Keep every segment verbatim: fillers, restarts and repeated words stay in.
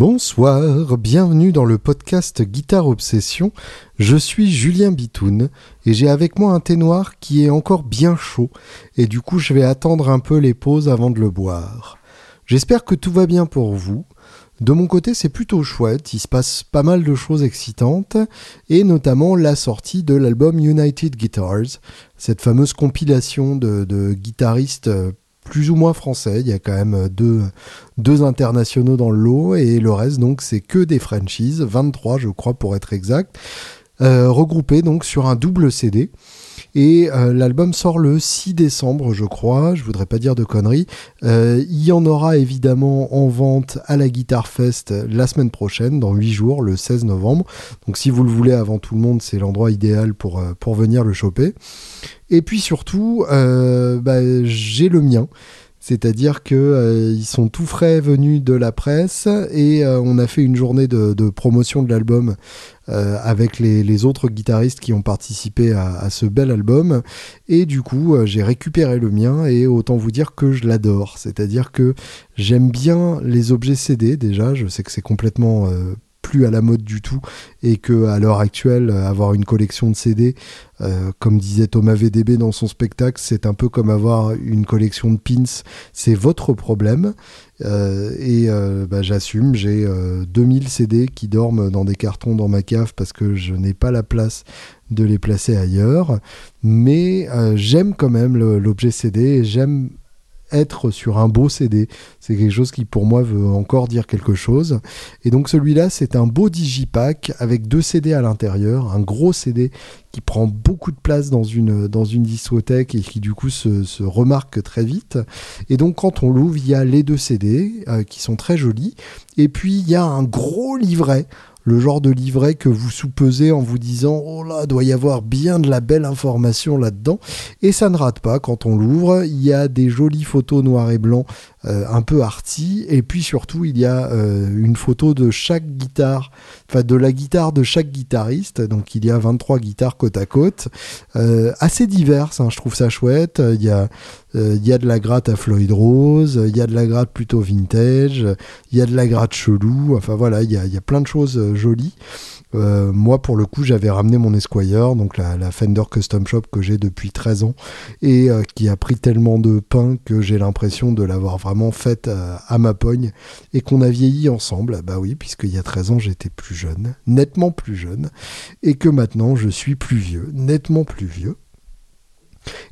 Bonsoir, bienvenue dans le podcast Guitare Obsession. Je suis Julien Bitoun et j'ai avec moi un thé noir qui est encore bien chaud et du coup je vais attendre un peu les pauses avant de le boire. J'espère que tout va bien pour vous. De mon côté, c'est plutôt chouette, il se passe pas mal de choses excitantes et notamment la sortie de l'album United Guitars, cette fameuse compilation de, de guitaristes plus ou moins français, il y a quand même deux, deux internationaux dans le lot et le reste donc c'est que des franchises, vingt-trois je crois pour être exact, euh, regroupés donc sur un double C D. Et euh, l'album sort le six décembre je crois, je voudrais pas dire de conneries. Euh, il y en aura évidemment en vente à la Guitar Fest la semaine prochaine, dans huit jours, le seize novembre. Donc si vous le voulez avant tout le monde, c'est l'endroit idéal pour, pour venir le choper. Et puis surtout, euh, bah, j'ai le mien. C'est-à-dire qu'ils euh, sont tout frais venus de la presse et euh, on a fait une journée de, de promotion de l'album euh, avec les, les autres guitaristes qui ont participé à, à ce bel album. Et du coup, euh, j'ai récupéré le mien et autant vous dire que je l'adore. C'est-à-dire que j'aime bien les objets C D déjà, je sais que c'est complètement... Euh, plus à la mode du tout et que à l'heure actuelle avoir une collection de C D euh, comme disait Thomas V D B dans son spectacle, c'est un peu comme avoir une collection de pins, c'est votre problème euh, et euh, bah, j'assume, j'ai euh, deux mille CD qui dorment dans des cartons dans ma cave parce que je n'ai pas la place de les placer ailleurs, mais euh, j'aime quand même le, l'objet C D et j'aime être sur un beau C D, c'est quelque chose qui pour moi veut encore dire quelque chose. Et donc celui-là, c'est un beau digipack avec deux C D à l'intérieur, un gros C D qui prend beaucoup de place dans une, dans une discothèque et qui du coup se, se remarque très vite. Et donc quand on l'ouvre, il y a les deux C D euh, qui sont très jolis. Et puis il y a un gros livret, le genre de livret que vous soupesez en vous disant « Oh là, doit y avoir bien de la belle information là-dedans ». Et ça ne rate pas quand on l'ouvre. Il y a des jolies photos noires et blancs euh, un peu arty. Et puis surtout, il y a euh, une photo de chaque guitare, enfin de la guitare de chaque guitariste. Donc il y a vingt-trois guitares côte à côte, euh, assez diverses. Hein, je trouve ça chouette. Il y a... Il euh, y a de la gratte à Floyd Rose, il y a de la gratte plutôt vintage, il y a de la gratte chelou, enfin voilà, il y a, y a plein de choses jolies. Euh, moi, pour le coup, j'avais ramené mon Esquire, donc la, la Fender Custom Shop que j'ai depuis treize ans et euh, qui a pris tellement de pain que j'ai l'impression de l'avoir vraiment faite euh, à ma pogne et qu'on a vieilli ensemble. Bah oui, puisqu'il y a treize ans, j'étais plus jeune, nettement plus jeune, et que maintenant, je suis plus vieux, nettement plus vieux.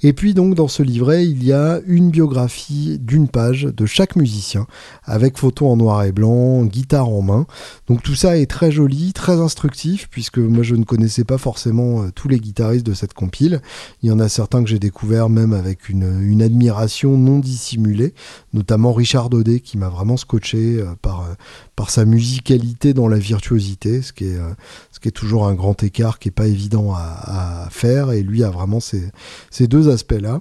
Et puis donc dans ce livret, il y a une biographie d'une page de chaque musicien avec photos en noir et blanc, guitare en main. Donc tout ça est très joli, très instructif puisque moi je ne connaissais pas forcément tous les guitaristes de cette compile. Il y en a certains que j'ai découvert même avec une, une admiration non dissimulée, notamment Richard Daudet qui m'a vraiment scotché par, par sa musicalité dans la virtuosité, ce qui est, ce qui est toujours un grand écart qui n'est pas évident à, à faire et lui a vraiment ses... ses ces deux aspects-là.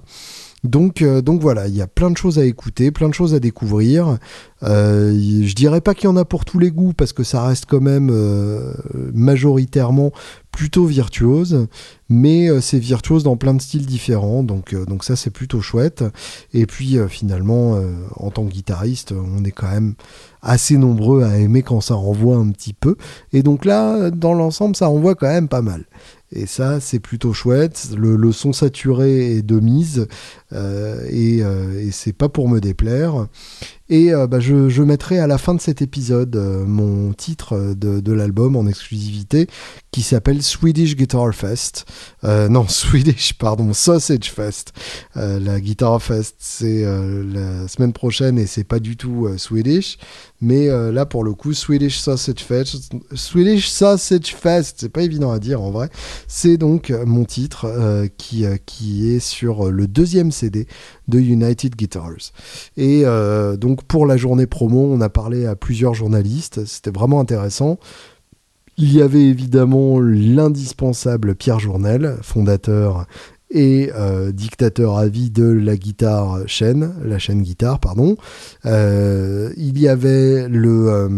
Donc, euh, donc voilà, il y a plein de choses à écouter, plein de choses à découvrir. Euh, je dirais pas qu'il y en a pour tous les goûts parce que ça reste quand même euh, majoritairement plutôt virtuose, mais euh, c'est virtuose dans plein de styles différents. Donc, euh, donc ça, c'est plutôt chouette. Et puis euh, finalement, euh, en tant que guitariste, on est quand même assez nombreux à aimer quand ça renvoie un petit peu. Et donc là, dans l'ensemble, ça renvoie quand même pas mal. Et ça, c'est plutôt chouette. Le, le son saturé est de mise euh, et, euh, et c'est pas pour me déplaire. Et euh, bah, je, je mettrai à la fin de cet épisode euh, mon titre de, de l'album en exclusivité qui s'appelle Swedish Guitar Fest. Euh, non, Swedish, pardon, Sausage Fest. Euh, la Guitar Fest, c'est euh, la semaine prochaine et c'est pas du tout euh, Swedish. Mais euh, là, pour le coup, Swedish Sausage Fest, Swedish Sausage Fest, c'est pas évident à dire en vrai. C'est donc mon titre euh, qui, euh, qui est sur le deuxième C D de United Guitars. Et euh, donc, pour la journée promo, on a parlé à plusieurs journalistes, c'était vraiment intéressant. Il y avait évidemment l'indispensable Pierre Journel, fondateur et euh, dictateur à vie de la guitare chaîne, la chaîne guitare, pardon. Euh, il y avait le... Euh,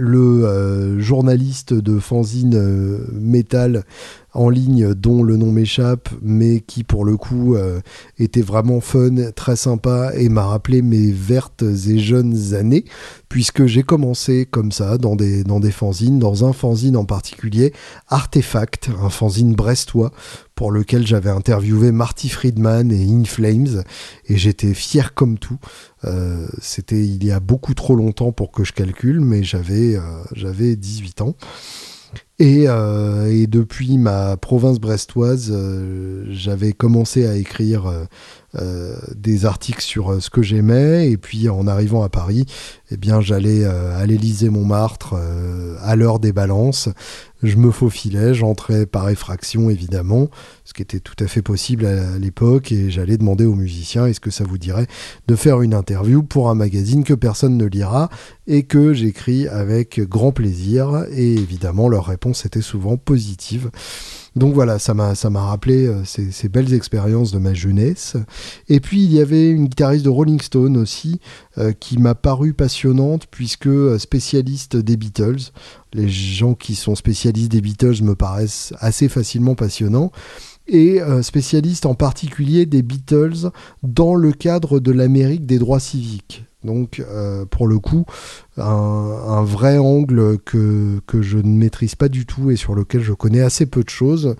le euh, journaliste de fanzine euh, métal en ligne dont le nom m'échappe, mais qui pour le coup euh, était vraiment fun, très sympa et m'a rappelé mes vertes et jeunes années, puisque j'ai commencé comme ça dans des, dans des fanzines, dans un fanzine en particulier, Artefact, un fanzine brestois pour lequel j'avais interviewé Marty Friedman et In Flames, et j'étais fier comme tout. Euh, c'était il y a beaucoup trop longtemps pour que je calcule, mais j'avais, euh, j'avais dix-huit ans. Et, euh, et depuis ma province brestoise, euh, j'avais commencé à écrire euh, euh, des articles sur euh, ce que j'aimais. Et puis en arrivant à Paris, eh bien, j'allais euh, à l'Élysée-Montmartre, euh, à l'heure des balances. Je me faufilais, j'entrais par effraction évidemment, ce qui était tout à fait possible à l'époque, et j'allais demander aux musiciens: est-ce que ça vous dirait de faire une interview pour un magazine que personne ne lira et que j'écris avec grand plaisir? Et évidemment, leur réponse était souvent positive. Donc voilà, ça m'a, ça m'a rappelé euh, ces, ces belles expériences de ma jeunesse. Et puis il y avait une guitariste de Rolling Stone aussi, euh, qui m'a paru passionnante, puisque spécialiste des Beatles. Les gens qui sont spécialistes des Beatles me paraissent assez facilement passionnants. Et euh, spécialiste en particulier des Beatles dans le cadre de l'Amérique des droits civiques. Donc euh, pour le coup, un, un vrai angle que, que je ne maîtrise pas du tout et sur lequel je connais assez peu de choses.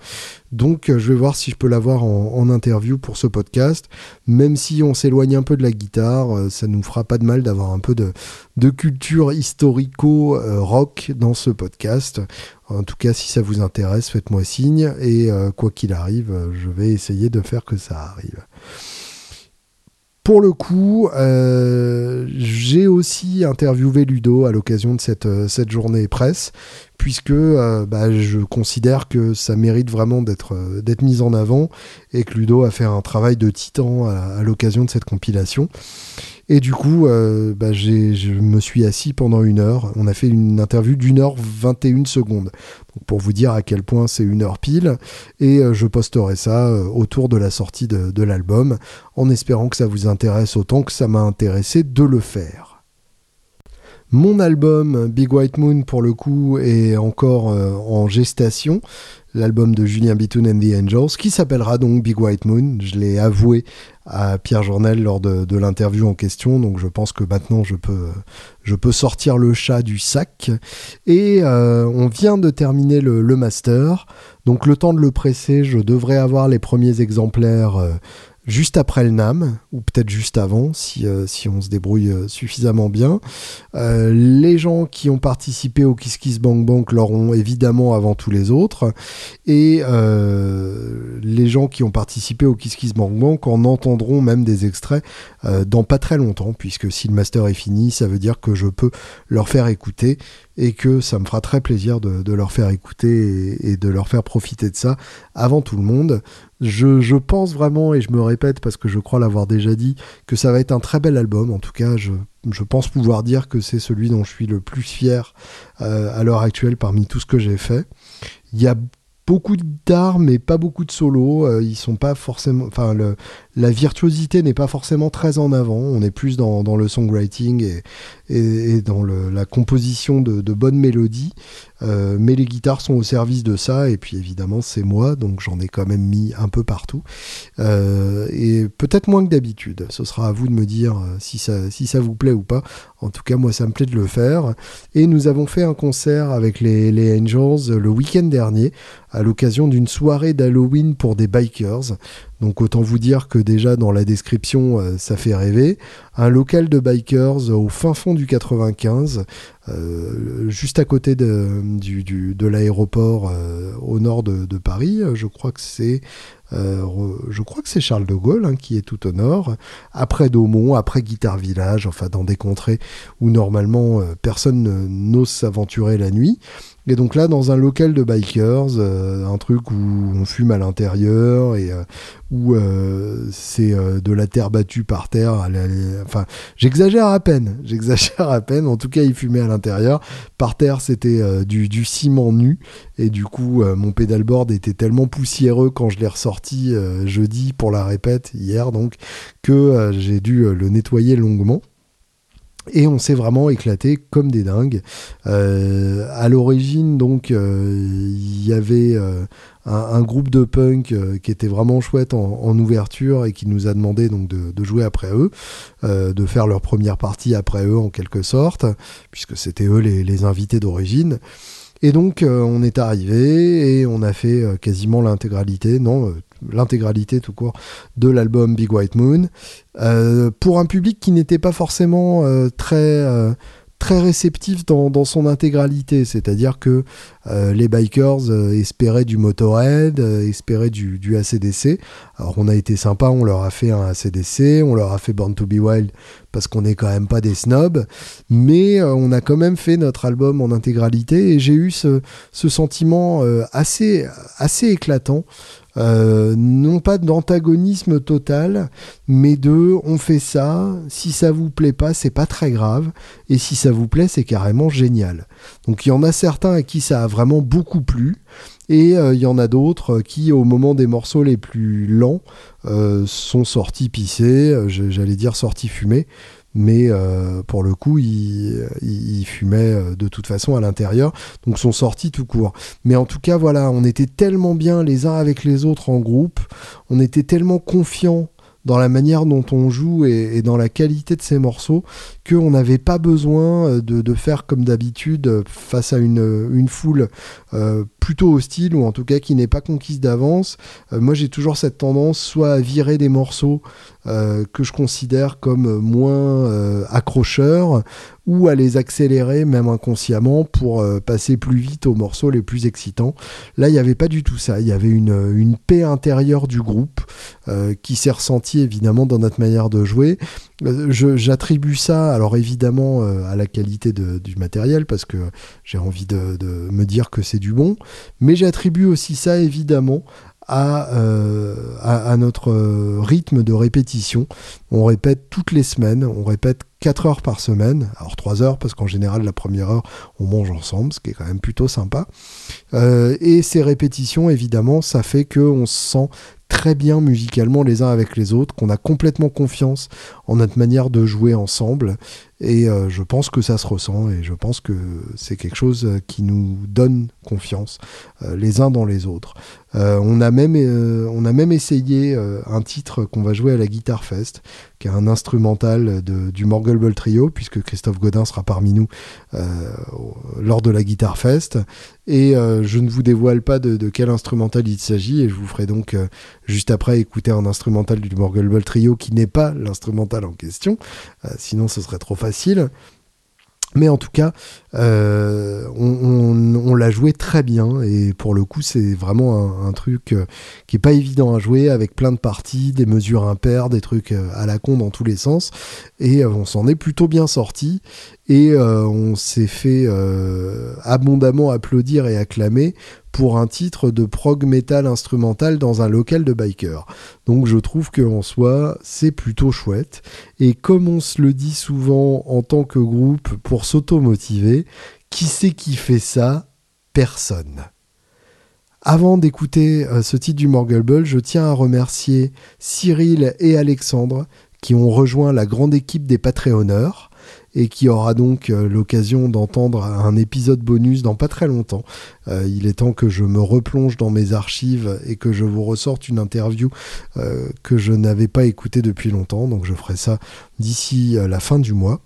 Donc euh, je vais voir si je peux l'avoir en, en interview pour ce podcast. Même si on s'éloigne un peu de la guitare, euh, ça ne nous fera pas de mal d'avoir un peu de, de culture historico-rock dans ce podcast. En tout cas, si ça vous intéresse, faites-moi signe. Et euh, quoi qu'il arrive, je vais essayer de faire que ça arrive. Pour le coup, euh, j'ai aussi interviewé Ludo à l'occasion de cette, cette journée presse, puisque euh, bah, je considère que ça mérite vraiment d'être, d'être mis en avant, et que Ludo a fait un travail de titan à, à l'occasion de cette compilation. Et du coup, euh, bah, j'ai, je me suis assis pendant une heure. On a fait une interview d'une heure vingt et une secondes. Donc pour vous dire à quel point c'est une heure pile. Et euh, je posterai ça euh, autour de la sortie de, de l'album, en espérant que ça vous intéresse autant que ça m'a intéressé de le faire. Mon album Big White Moon, pour le coup, est encore euh, en gestation. L'album de Julien Bitoun and the Angels, qui s'appellera donc Big White Moon. Je l'ai avoué à Pierre Journel lors de, de l'interview en question, donc je pense que maintenant je peux, je peux sortir le chat du sac. Et euh, on vient de terminer le, le master, donc le temps de le presser, je devrais avoir les premiers exemplaires euh, juste après le N A M, ou peut-être juste avant, si, euh, si on se débrouille euh, suffisamment bien. Euh, les gens qui ont participé au Kiss Kiss Bang Bang l'auront évidemment avant tous les autres, et euh, les gens qui ont participé au Kiss Kiss Bang Bang en entendront même des extraits euh, dans pas très longtemps, puisque si le master est fini, ça veut dire que je peux leur faire écouter, et que ça me fera très plaisir de, de leur faire écouter et, et de leur faire profiter de ça avant tout le monde. Je, je pense vraiment, et je me répète parce que je crois l'avoir déjà dit, que ça va être un très bel album. En tout cas, je, je pense pouvoir dire que c'est celui dont je suis le plus fier euh, à l'heure actuelle parmi tout ce que j'ai fait. Il y a beaucoup de guitares, mais pas beaucoup de solos. Euh, ils sont pas forcément, enfin, le, la virtuosité n'est pas forcément très en avant. On est plus dans, dans le songwriting et, et, et dans le, la composition de, de bonnes mélodies. Euh, mais les guitares sont au service de ça, et puis évidemment c'est moi, donc j'en ai quand même mis un peu partout, euh, et peut-être moins que d'habitude. Ce sera à vous de me dire si ça, si ça vous plaît ou pas. En tout cas, moi ça me plaît de le faire. Et nous avons fait un concert avec les, les Angels le week-end dernier à l'occasion d'une soirée d'Halloween pour des bikers. Donc autant vous dire que déjà dans la description, euh, ça fait rêver. Un local de bikers au fin fond du quatre-vingt-quinze, euh, juste à côté de, du, du, de l'aéroport euh, au nord de, de Paris. Je crois que c'est, euh, je crois que c'est Charles de Gaulle hein, qui est tout au nord. Après Daumont, après Guitar Village, enfin dans des contrées où normalement euh, personne n'ose s'aventurer la nuit. Et donc là, dans un local de bikers, euh, un truc où on fume à l'intérieur et euh, où euh, c'est euh, de la terre battue par terre. Allez, allez, enfin, j'exagère à peine. J'exagère à peine. En tout cas, ils fumaient à l'intérieur. Par terre, c'était euh, du, du ciment nu. Et du coup, euh, mon pédalboard était tellement poussiéreux quand je l'ai ressorti euh, jeudi pour la répète, hier donc, que euh, j'ai dû euh, le nettoyer longuement. Et on s'est vraiment éclaté comme des dingues. Euh, à l'origine, donc, il euh, y avait euh, un, un groupe de punk euh, qui était vraiment chouette en, en ouverture et qui nous a demandé donc, de, de jouer après eux, euh, de faire leur première partie après eux en quelque sorte, puisque c'était eux les, les invités d'origine. Et donc, euh, on est arrivé et on a fait euh, quasiment l'intégralité, non, euh, l'intégralité tout court, de l'album Big White Moon. Euh, pour un public qui n'était pas forcément euh, très, euh, très réceptif dans, dans son intégralité, c'est-à-dire que euh, les bikers euh, espéraient du Motorhead, euh, espéraient du, du A C D C. Alors, on a été sympa, on leur a fait un A C D C, on leur a fait Born to be Wild, parce qu'on n'est quand même pas des snobs, mais euh, on a quand même fait notre album en intégralité, et j'ai eu ce, ce sentiment euh, assez, assez éclatant, euh, non pas d'antagonisme total, mais de on fait ça, si ça vous plaît pas, c'est pas très grave, et si ça vous plaît, c'est carrément génial. Donc il y en a certains à qui ça a vraiment beaucoup plu, et il euh, y en a d'autres qui, au moment des morceaux les plus lents, euh, sont sortis pissés, j'allais dire sortis fumés, mais euh, pour le coup, ils, ils fumaient de toute façon à l'intérieur, donc sont sortis tout court. Mais en tout cas, voilà, on était tellement bien les uns avec les autres en groupe, on était tellement confiants dans la manière dont on joue et, et dans la qualité de ces morceaux, qu'on n'avait pas besoin de, de faire comme d'habitude face à une, une foule euh, plutôt hostile, ou en tout cas qui n'est pas conquise d'avance. Euh, moi j'ai toujours cette tendance soit à virer des morceaux euh, que je considère comme moins euh, accrocheurs, ou à les accélérer même inconsciemment pour euh, passer plus vite aux morceaux les plus excitants. Là, il n'y avait pas du tout ça. Il y avait une, une paix intérieure du groupe euh, qui s'est ressentie évidemment dans notre manière de jouer. Euh, je, j'attribue ça, alors évidemment, euh, à la qualité de, du matériel, parce que j'ai envie de, de me dire que c'est du bon, mais j'attribue aussi ça évidemment À, euh, à, à notre euh, rythme de répétition. On répète toutes les semaines, on répète quatre heures par semaine, alors trois heures parce qu'en général la première heure on mange ensemble, ce qui est quand même plutôt sympa. Euh, et ces répétitions évidemment ça fait qu'on se sent très bien musicalement les uns avec les autres, qu'on a complètement confiance en notre manière de jouer ensemble, et euh, je pense que ça se ressent, et je pense que c'est quelque chose qui nous donne confiance euh, les uns dans les autres. Euh, on a même, euh, on a même essayé euh, un titre qu'on va jouer à la Guitar Fest, qui est un instrumental de, du Mörglbl Trio, puisque Christophe Godin sera parmi nous euh, lors de la Guitar Fest, et euh, je ne vous dévoile pas de, de quel instrumental il s'agit, et je vous ferai donc euh, juste après écouter un instrumental du Mörglbl Trio qui n'est pas l'instrumental en question, euh, sinon ce serait trop facile. Mais en tout cas, euh, on, on, on l'a joué très bien, et pour le coup, c'est vraiment un, un truc euh, qui est pas évident à jouer, avec plein de parties, des mesures impaires, des trucs euh, à la con dans tous les sens, et euh, on s'en est plutôt bien sortis, et euh, on s'est fait euh, abondamment applaudir et acclamer pour un titre de prog metal instrumental dans un local de biker. Donc je trouve qu'en soi, c'est plutôt chouette. Et comme on se le dit souvent en tant que groupe pour s'automotiver, qui c'est qui fait ça ? Personne. Avant d'écouter ce titre du Mörglbl, je tiens à remercier Cyril et Alexandre qui ont rejoint la grande équipe des Patreonneurs, et qui aura donc euh, l'occasion d'entendre un épisode bonus dans pas très longtemps. Euh, il est temps que je me replonge dans mes archives et que je vous ressorte une interview euh, que je n'avais pas écoutée depuis longtemps, donc je ferai ça d'ici euh, la fin du mois.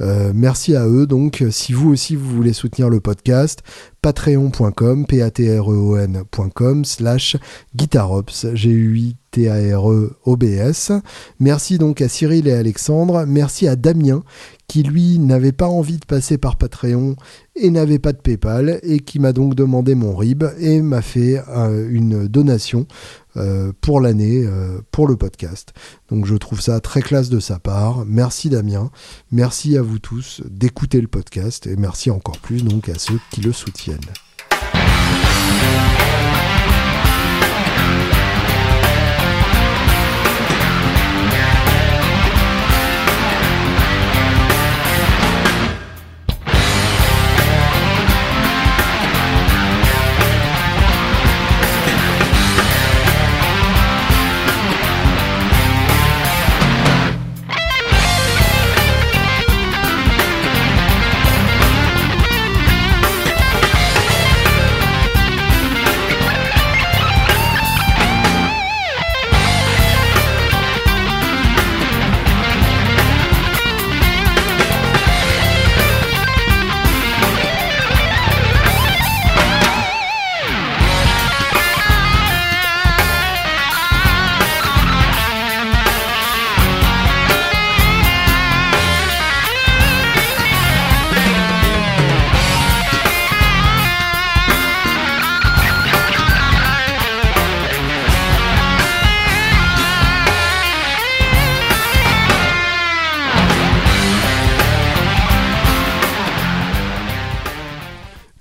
Euh, merci à eux. Donc si vous aussi vous voulez soutenir le podcast, patreon point com p-a-t-r-e-o-n.com slash guitarops G-U-I-T-A-R-E-O-B-S. Merci donc à Cyril et Alexandre, merci à Damien qui lui n'avait pas envie de passer par Patreon et n'avait pas de PayPal, et qui m'a donc demandé mon R I B et m'a fait euh, une donation euh, pour l'année euh, pour le podcast. Donc je trouve ça très classe de sa part. Merci Damien, merci à vous tous d'écouter le podcast, et merci encore plus donc à ceux qui le soutiennent.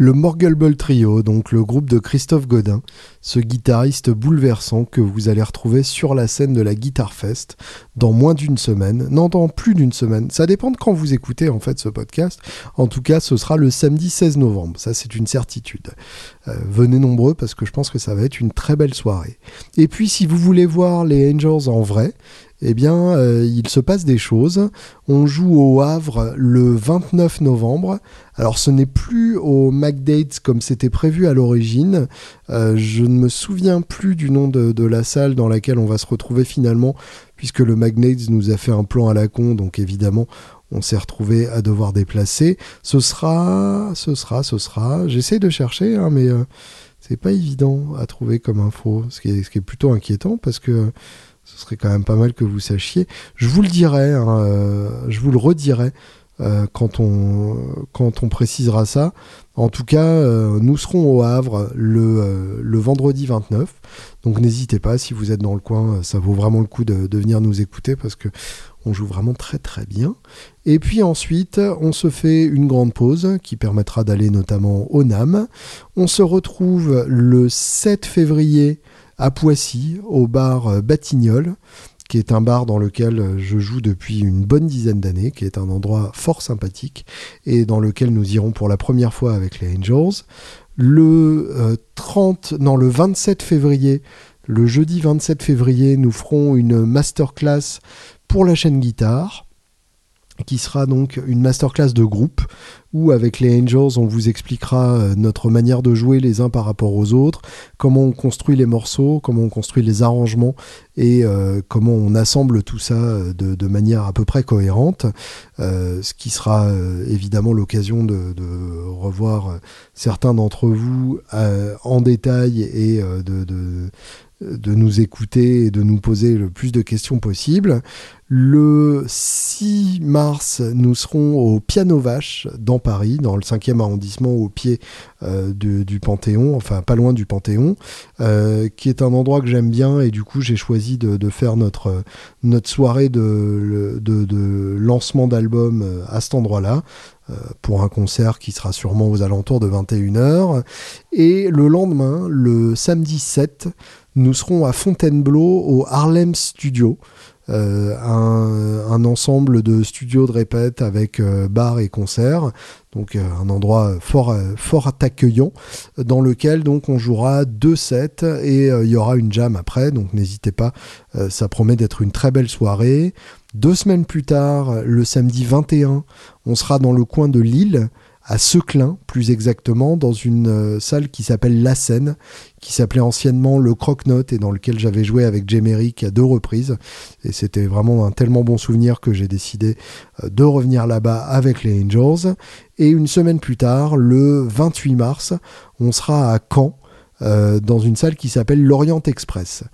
le Mörglbl Trio, donc le groupe de Christophe Godin, ce guitariste bouleversant que vous allez retrouver sur la scène de la Guitar Fest dans moins d'une semaine, non, dans plus d'une semaine, ça dépend de quand vous écoutez en fait ce podcast, en tout cas ce sera le samedi seize novembre, ça c'est une certitude. Euh, venez nombreux parce que je pense que ça va être une très belle soirée. Et puis si vous voulez voir les Angels en vrai, eh bien, euh, il se passe des choses. On joue au Havre le vingt-neuf novembre. Alors, ce n'est plus au MacDates comme c'était prévu à l'origine. Euh, je ne me souviens plus du nom de, de la salle dans laquelle on va se retrouver finalement, puisque le MacDates nous a fait un plan à la con, donc évidemment, on s'est retrouvé à devoir déplacer. Ce sera, ce sera, ce sera... J'essaie de chercher, hein, mais euh, c'est pas évident à trouver comme info, ce qui est, ce qui est plutôt inquiétant, parce que... ce serait quand même pas mal que vous sachiez. Je vous le dirai, hein, euh, je vous le redirai euh, quand, on, quand on précisera ça. En tout cas, euh, nous serons au Havre le, euh, le vendredi vingt-neuf. Donc n'hésitez pas, si vous êtes dans le coin, ça vaut vraiment le coup de, de venir nous écouter parce que on joue vraiment très très bien. Et puis ensuite, on se fait une grande pause qui permettra d'aller notamment au N A M. On se retrouve le sept février à Poissy, au bar Batignolles, qui est un bar dans lequel je joue depuis une bonne dizaine d'années, qui est un endroit fort sympathique, et dans lequel nous irons pour la première fois avec les Angels. Le, trente, non, le vingt-sept février, le jeudi vingt-sept février, nous ferons une masterclass pour la chaîne guitare, qui sera donc une masterclass de groupe, où avec les Angels, on vous expliquera notre manière de jouer les uns par rapport aux autres, comment on construit les morceaux, comment on construit les arrangements et euh, comment on assemble tout ça de, de manière à peu près cohérente, euh, ce qui sera euh, évidemment l'occasion de, de revoir certains d'entre vous euh, en détail et euh, de... de de nous écouter et de nous poser le plus de questions possible. Le six mars, nous serons au Piano Vache dans Paris, dans le cinquième arrondissement, au pied euh, de, du Panthéon, enfin pas loin du Panthéon, euh, qui est un endroit que j'aime bien et du coup j'ai choisi de, de faire notre, notre soirée de, de, de lancement d'album à cet endroit-là, pour un concert qui sera sûrement aux alentours de vingt et une heures. Et le lendemain, le samedi sept, nous serons à Fontainebleau au Harlem Studio, euh, un, un ensemble de studios de répète avec euh, bar et concert, donc euh, un endroit fort, euh, fort accueillant dans lequel donc, on jouera deux sets et il euh, y aura une jam après, donc n'hésitez pas, euh, ça promet d'être une très belle soirée. Deux semaines plus tard, le samedi vingt et un, on sera dans le coin de Lille, à Seclin, plus exactement, dans une euh, salle qui s'appelle La Scène, qui s'appelait anciennement le Croque-Note et dans lequel j'avais joué avec Jemeric à deux reprises. Et c'était vraiment un tellement bon souvenir que j'ai décidé euh, de revenir là-bas avec les Angels. Et une semaine plus tard, le vingt-huit mars, on sera à Caen, euh, dans une salle qui s'appelle l'Orient Express.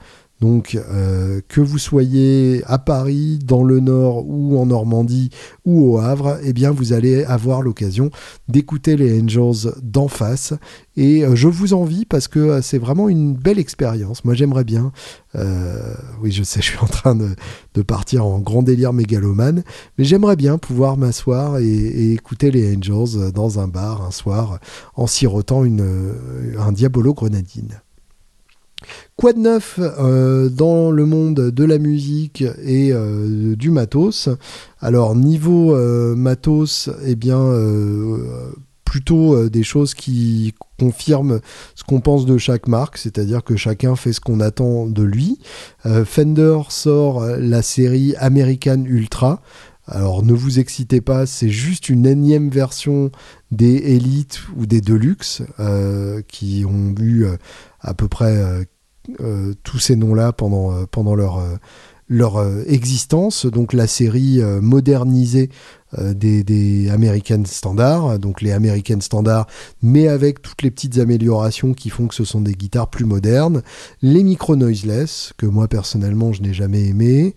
Donc, euh, que vous soyez à Paris, dans le Nord ou en Normandie ou au Havre, eh bien, vous allez avoir l'occasion d'écouter les Angels d'en face. Et je vous envie parce que c'est vraiment une belle expérience. Moi, j'aimerais bien... Euh, oui, je sais, je suis en train de, de partir en grand délire mégalomane, mais j'aimerais bien pouvoir m'asseoir et, et écouter les Angels dans un bar un soir en sirotant une, un Diabolo grenadine. Quoi de neuf euh, dans le monde de la musique et euh, du matos? Alors niveau euh, matos, eh bien euh, plutôt euh, des choses qui confirment ce qu'on pense de chaque marque, c'est-à-dire que chacun fait ce qu'on attend de lui. Euh, Fender sort la série American Ultra. Alors ne vous excitez pas, c'est juste une énième version des Elite ou des Deluxe euh, qui ont eu euh, à peu près euh, Euh, tous ces noms-là pendant, euh, pendant leur, euh, leur euh, existence. Donc la série euh, modernisée euh, des, des American Standard, donc les American Standard, mais avec toutes les petites améliorations qui font que ce sont des guitares plus modernes. Les micro noiseless, que moi personnellement je n'ai jamais aimé.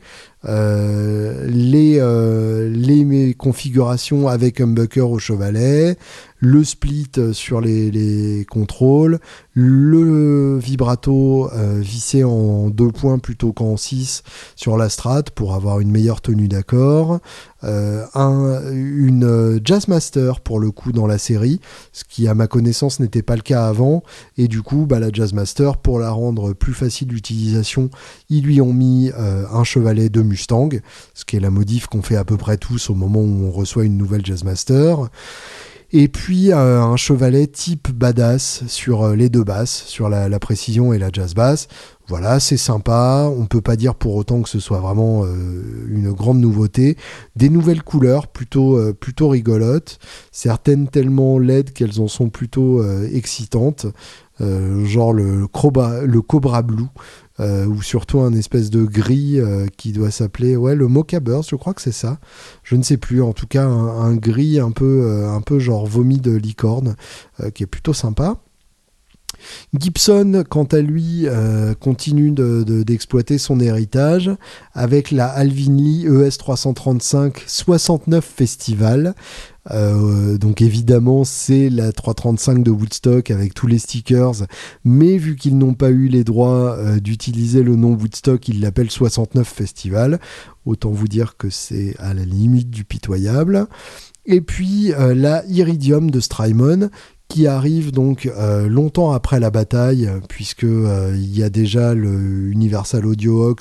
Euh, les, euh, les configurations avec humbucker au chevalet, le split sur les, les contrôles, le vibrato euh, vissé en deux points plutôt qu'en six sur la Strat pour avoir une meilleure tenue d'accord, euh, un, une Jazzmaster pour le coup dans la série, ce qui à ma connaissance n'était pas le cas avant, et du coup bah, la Jazzmaster, pour la rendre plus facile d'utilisation, ils lui ont mis euh, un chevalet de Mustang, ce qui est la modif qu'on fait à peu près tous au moment où on reçoit une nouvelle Jazzmaster. Et puis euh, un chevalet type badass sur euh, les deux basses, sur la, la précision et la jazz bass. Voilà, c'est sympa, on peut pas dire pour autant que ce soit vraiment euh, une grande nouveauté. Des nouvelles couleurs plutôt, euh, plutôt rigolotes, certaines tellement laides qu'elles en sont plutôt euh, excitantes, euh, genre le cobra, le cobra blue, Euh, ou surtout un espèce de gris euh, qui doit s'appeler ouais, le Mocha Burst, je crois que c'est ça, je ne sais plus, en tout cas un, un gris un peu, euh, un peu genre vomi de licorne, euh, qui est plutôt sympa. Gibson, quant à lui, euh, continue de, de, d'exploiter son héritage avec la Alvin Lee E S trois cent trente-cinq soixante-neuf Festival. Euh, donc évidemment c'est la trois cent trente-cinq de Woodstock avec tous les stickers, mais vu qu'ils n'ont pas eu les droits euh, d'utiliser le nom Woodstock, ils l'appellent soixante-neuf Festival. Autant vous dire que c'est à la limite du pitoyable. Et puis euh, la Iridium de Strymon, qui arrive donc euh, longtemps après la bataille, puisque euh, il y a déjà le Universal Audio Aux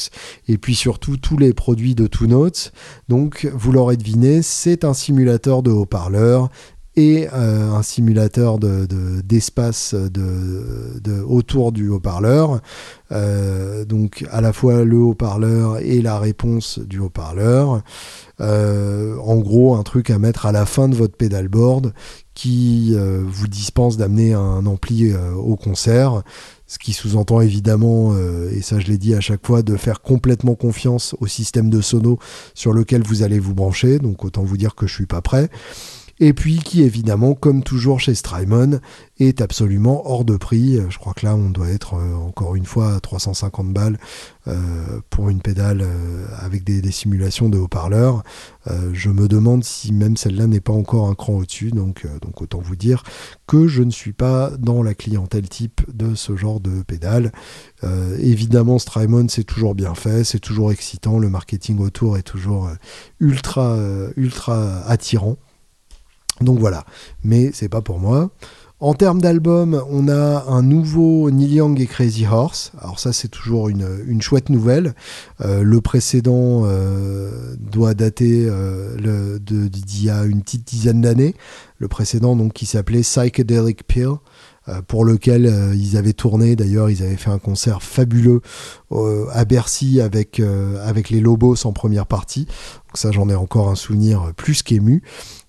et puis surtout tous les produits de Two Notes. Donc vous l'aurez deviné, c'est un simulateur de haut-parleur et euh, un simulateur de, de, d'espace de, de, autour du haut-parleur. Euh, donc à la fois le haut-parleur et la réponse du haut-parleur. Euh, en gros, un truc à mettre à la fin de votre pedalboard qui euh, vous dispense d'amener un ampli euh, au concert, ce qui sous-entend évidemment, euh, et ça je l'ai dit à chaque fois, de faire complètement confiance au système de sono sur lequel vous allez vous brancher, donc autant vous dire que je suis pas prêt, et puis qui évidemment, comme toujours chez Strymon, est absolument hors de prix. Je crois que là on doit être euh, encore une fois à trois cent cinquante balles euh, pour une pédale euh, avec des, des simulations de haut-parleurs. Euh, je me demande si même celle-là n'est pas encore un cran au-dessus, donc, euh, donc autant vous dire que je ne suis pas dans la clientèle type de ce genre de pédale. Euh, évidemment Strymon c'est toujours bien fait, c'est toujours excitant, le marketing autour est toujours euh, ultra, euh, ultra attirant. Donc voilà, mais c'est pas pour moi. En termes d'album, on a un nouveau Neil Young et Crazy Horse. Alors ça, c'est toujours une, une chouette nouvelle. Euh, le précédent euh, doit dater euh, le, de, d'il y a une petite dizaine d'années. Le précédent, donc, qui s'appelait Psychedelic Pill, euh, pour lequel euh, ils avaient tourné. D'ailleurs, ils avaient fait un concert fabuleux euh, à Bercy avec, euh, avec les Lobos en première partie. Donc ça, j'en ai encore un souvenir plus qu'ému.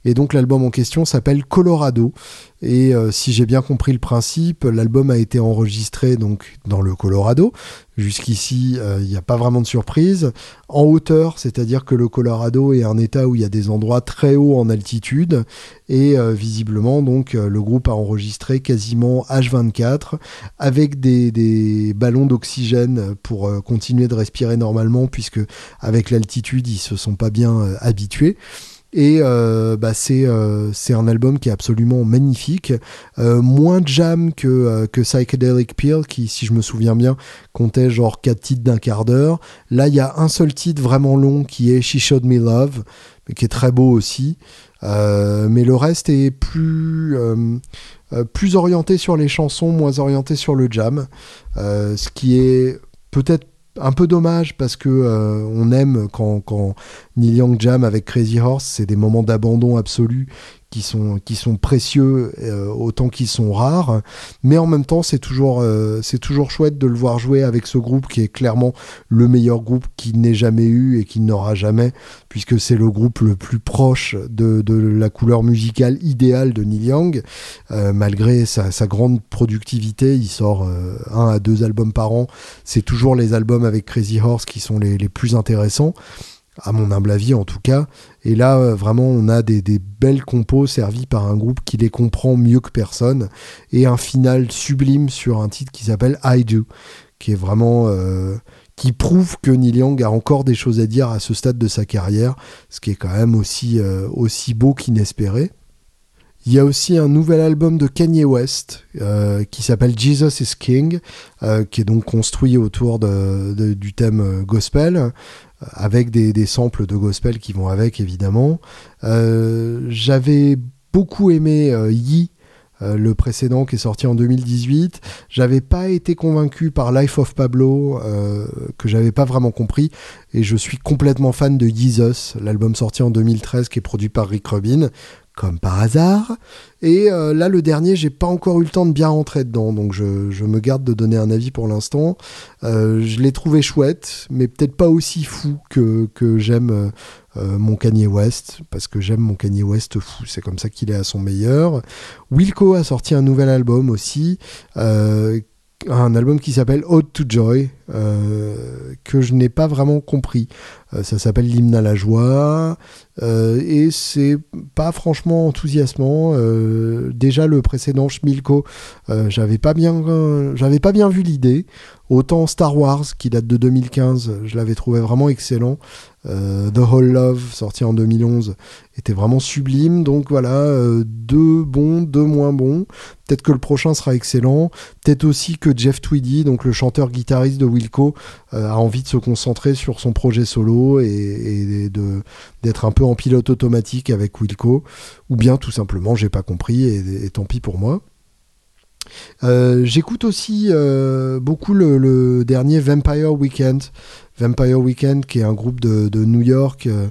Et donc l'album en question s'appelle Colorado, et euh, si j'ai bien compris le principe, l'album a été enregistré donc dans le Colorado. Jusqu'ici, il euh, n'y a pas vraiment de surprise. En hauteur, c'est-à-dire que le Colorado est un état où il y a des endroits très hauts en altitude, et euh, visiblement donc euh, le groupe a enregistré quasiment H vingt-quatre avec des, des ballons d'oxygène pour euh, continuer de respirer normalement, puisque avec l'altitude ils se sont pas bien euh, habitués. Et euh, bah c'est euh, c'est un album qui est absolument magnifique, euh, moins jam que euh, que Psychedelic Pill, qui si je me souviens bien comptait genre quatre titres d'un quart d'heure. Là il y a un seul titre vraiment long qui est She Showed Me Love, mais qui est très beau aussi, euh, mais le reste est plus euh, plus orienté sur les chansons, moins orienté sur le jam, euh, ce qui est peut-être un peu dommage, parce que euh, on aime quand, quand Neil Young jam avec Crazy Horse, c'est des moments d'abandon absolu qui sont, qui sont précieux euh, autant qu'ils sont rares, mais en même temps c'est toujours, euh, c'est toujours chouette de le voir jouer avec ce groupe qui est clairement le meilleur groupe qu'il n'ait jamais eu et qu'il n'aura jamais, puisque c'est le groupe le plus proche de, de la couleur musicale idéale de Neil Young. Euh, malgré sa, sa grande productivité, il sort euh, un à deux albums par an, c'est toujours les albums avec Crazy Horse qui sont les, les plus intéressants, à mon humble avis en tout cas. Et là euh, vraiment on a des, des belles compos servies par un groupe qui les comprend mieux que personne, et un final sublime sur un titre qui s'appelle I Do, qui est vraiment euh, qui prouve que Neil Young a encore des choses à dire à ce stade de sa carrière, ce qui est quand même aussi, euh, aussi beau qu'inespéré. Il y a aussi un nouvel album de Kanye West euh, qui s'appelle Jesus is King, euh, qui est donc construit autour de, de, du thème gospel, avec des, des samples de gospel qui vont avec, évidemment. Euh, j'avais beaucoup aimé euh, Yee, euh, le précédent qui est sorti en deux mille dix-huit. J'avais pas été convaincu par Life of Pablo, euh, que j'avais pas vraiment compris, et je suis complètement fan de Jesus, l'album sorti en deux mille treize qui est produit par Rick Rubin, comme par hasard. Et euh, là, le dernier, j'ai pas encore eu le temps de bien rentrer dedans, donc je, je me garde de donner un avis pour l'instant. Euh, je l'ai trouvé chouette, mais peut-être pas aussi fou que, que j'aime euh, mon Kanye West, parce que j'aime mon Kanye West fou, c'est comme ça qu'il est à son meilleur. Wilco a sorti un nouvel album aussi, euh, un album qui s'appelle Ode to Joy, euh, que je n'ai pas vraiment compris. Euh, ça s'appelle L'hymne à la joie, euh, et c'est pas franchement enthousiasmant. Euh, déjà le précédent Schmilko, euh, j'avais pas bien, euh, j'avais pas bien vu l'idée. Autant Star Wars, qui date de deux mille quinze, je l'avais trouvé vraiment excellent. Euh, The Whole Love, sorti en deux mille onze, était vraiment sublime. Donc voilà, euh, deux bons, deux moins bons. Peut-être que le prochain sera excellent. Peut-être aussi que Jeff Tweedy, donc le chanteur-guitariste de Wilco, euh, a envie de se concentrer sur son projet solo et, et de, d'être un peu en pilote automatique avec Wilco. Ou bien tout simplement, j'ai pas compris et, et tant pis pour moi. Euh, j'écoute aussi euh, beaucoup le, le dernier Vampire Weekend Vampire Weekend qui est un groupe de, de New York euh,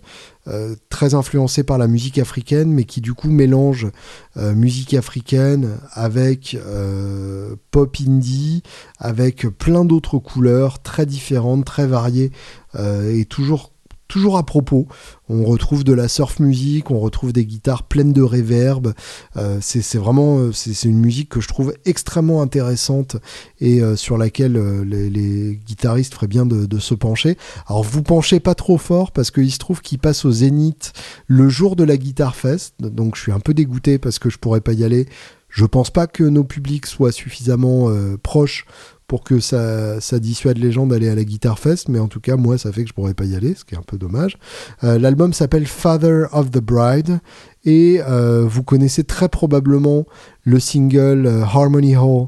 euh, très influencé par la musique africaine, mais qui du coup mélange euh, musique africaine avec euh, pop indie, avec plein d'autres couleurs très différentes, très variées, euh, et toujours Toujours à propos. On retrouve de la surf music, on retrouve des guitares pleines de réverb. Euh, c'est, c'est vraiment c'est, c'est une musique que je trouve extrêmement intéressante et euh, sur laquelle euh, les, les guitaristes feraient bien de, de se pencher. Alors vous penchez pas trop fort parce qu'il se trouve qu'ils passent au Zénith le jour de la Guitar Fest, donc je suis un peu dégoûté parce que je pourrais pas y aller. Je pense pas que nos publics soient suffisamment euh, proches pour que ça, ça dissuade les gens d'aller à la Guitar Fest, mais en tout cas, moi, ça fait que je pourrais pas y aller, ce qui est un peu dommage. Euh, l'album s'appelle Father of the Bride, et euh, vous connaissez très probablement le single euh, Harmony Hall,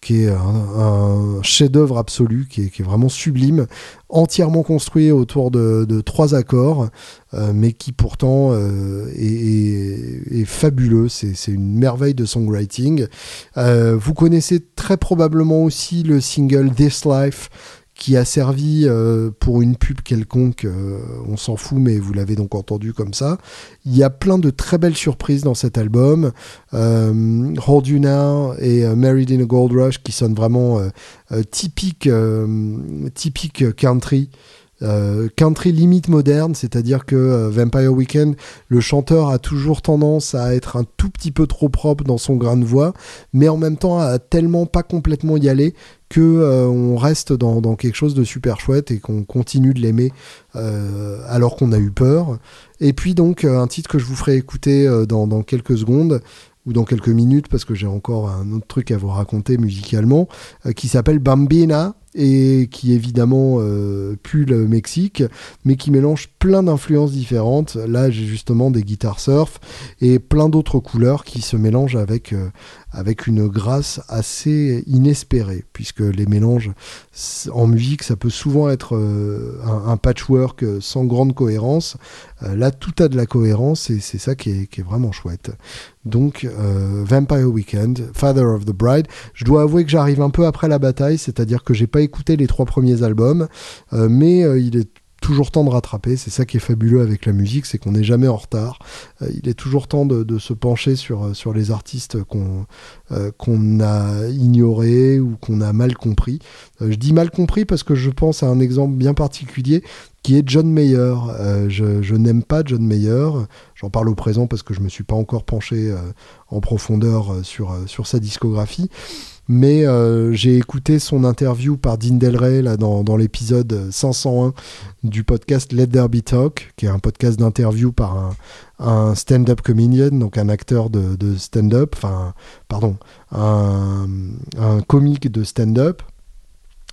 qui est un, un chef-d'œuvre absolu, qui est, qui est vraiment sublime, entièrement construit autour de, de trois accords, euh, mais qui pourtant euh, est, est, est fabuleux. C'est, c'est une merveille de songwriting. Euh, vous connaissez très probablement aussi le single This Life, qui a servi euh, pour une pub quelconque, euh, on s'en fout, mais vous l'avez donc entendu comme ça. Il y a plein de très belles surprises dans cet album. Euh, Hold You Now et euh, Married in a Gold Rush, qui sonnent vraiment euh, euh, typique, euh, typique country. Euh, country limite moderne, c'est-à-dire que euh, Vampire Weekend, le chanteur a toujours tendance à être un tout petit peu trop propre dans son grain de voix, mais en même temps à tellement pas complètement y aller que euh, on reste dans, dans quelque chose de super chouette et qu'on continue de l'aimer euh, alors qu'on a eu peur. Et puis donc euh, un titre que je vous ferai écouter euh, dans, dans quelques secondes ou dans quelques minutes, parce que j'ai encore un autre truc à vous raconter musicalement, euh, qui s'appelle Bambina, et qui évidemment euh, pue le Mexique, mais qui mélange plein d'influences différentes. Là, j'ai justement des guitares surf et plein d'autres couleurs qui se mélangent avec, euh, avec une grâce assez inespérée, puisque les mélanges en musique, ça peut souvent être euh, un, un patchwork sans grande cohérence. Euh, là, tout a de la cohérence, et c'est ça qui est, qui est vraiment chouette. Donc, euh, Vampire Weekend, Father of the Bride. Je dois avouer que j'arrive un peu après la bataille, c'est-à-dire que j'ai pas écouté les trois premiers albums, euh, mais euh, il est toujours temps de rattraper. C'est ça qui est fabuleux avec la musique, c'est qu'on n'est jamais en retard. Euh, il est toujours temps de, de se pencher sur, sur les artistes qu'on, euh, qu'on a ignorés ou qu'on a mal compris. Euh, je dis mal compris parce que je pense à un exemple bien particulier qui est John Mayer. Euh, je, je n'aime pas John Mayer. J'en parle au présent parce que je ne me suis pas encore penché euh, en profondeur euh, sur, euh, sur sa discographie. Mais euh, j'ai écouté son interview par Dean Del Rey là, dans, dans l'épisode cinq cent un du podcast Let There Be Talk, qui est un podcast d'interview par un, un stand-up comedian, donc un acteur de, de stand-up, enfin, pardon, un, un comique de stand-up.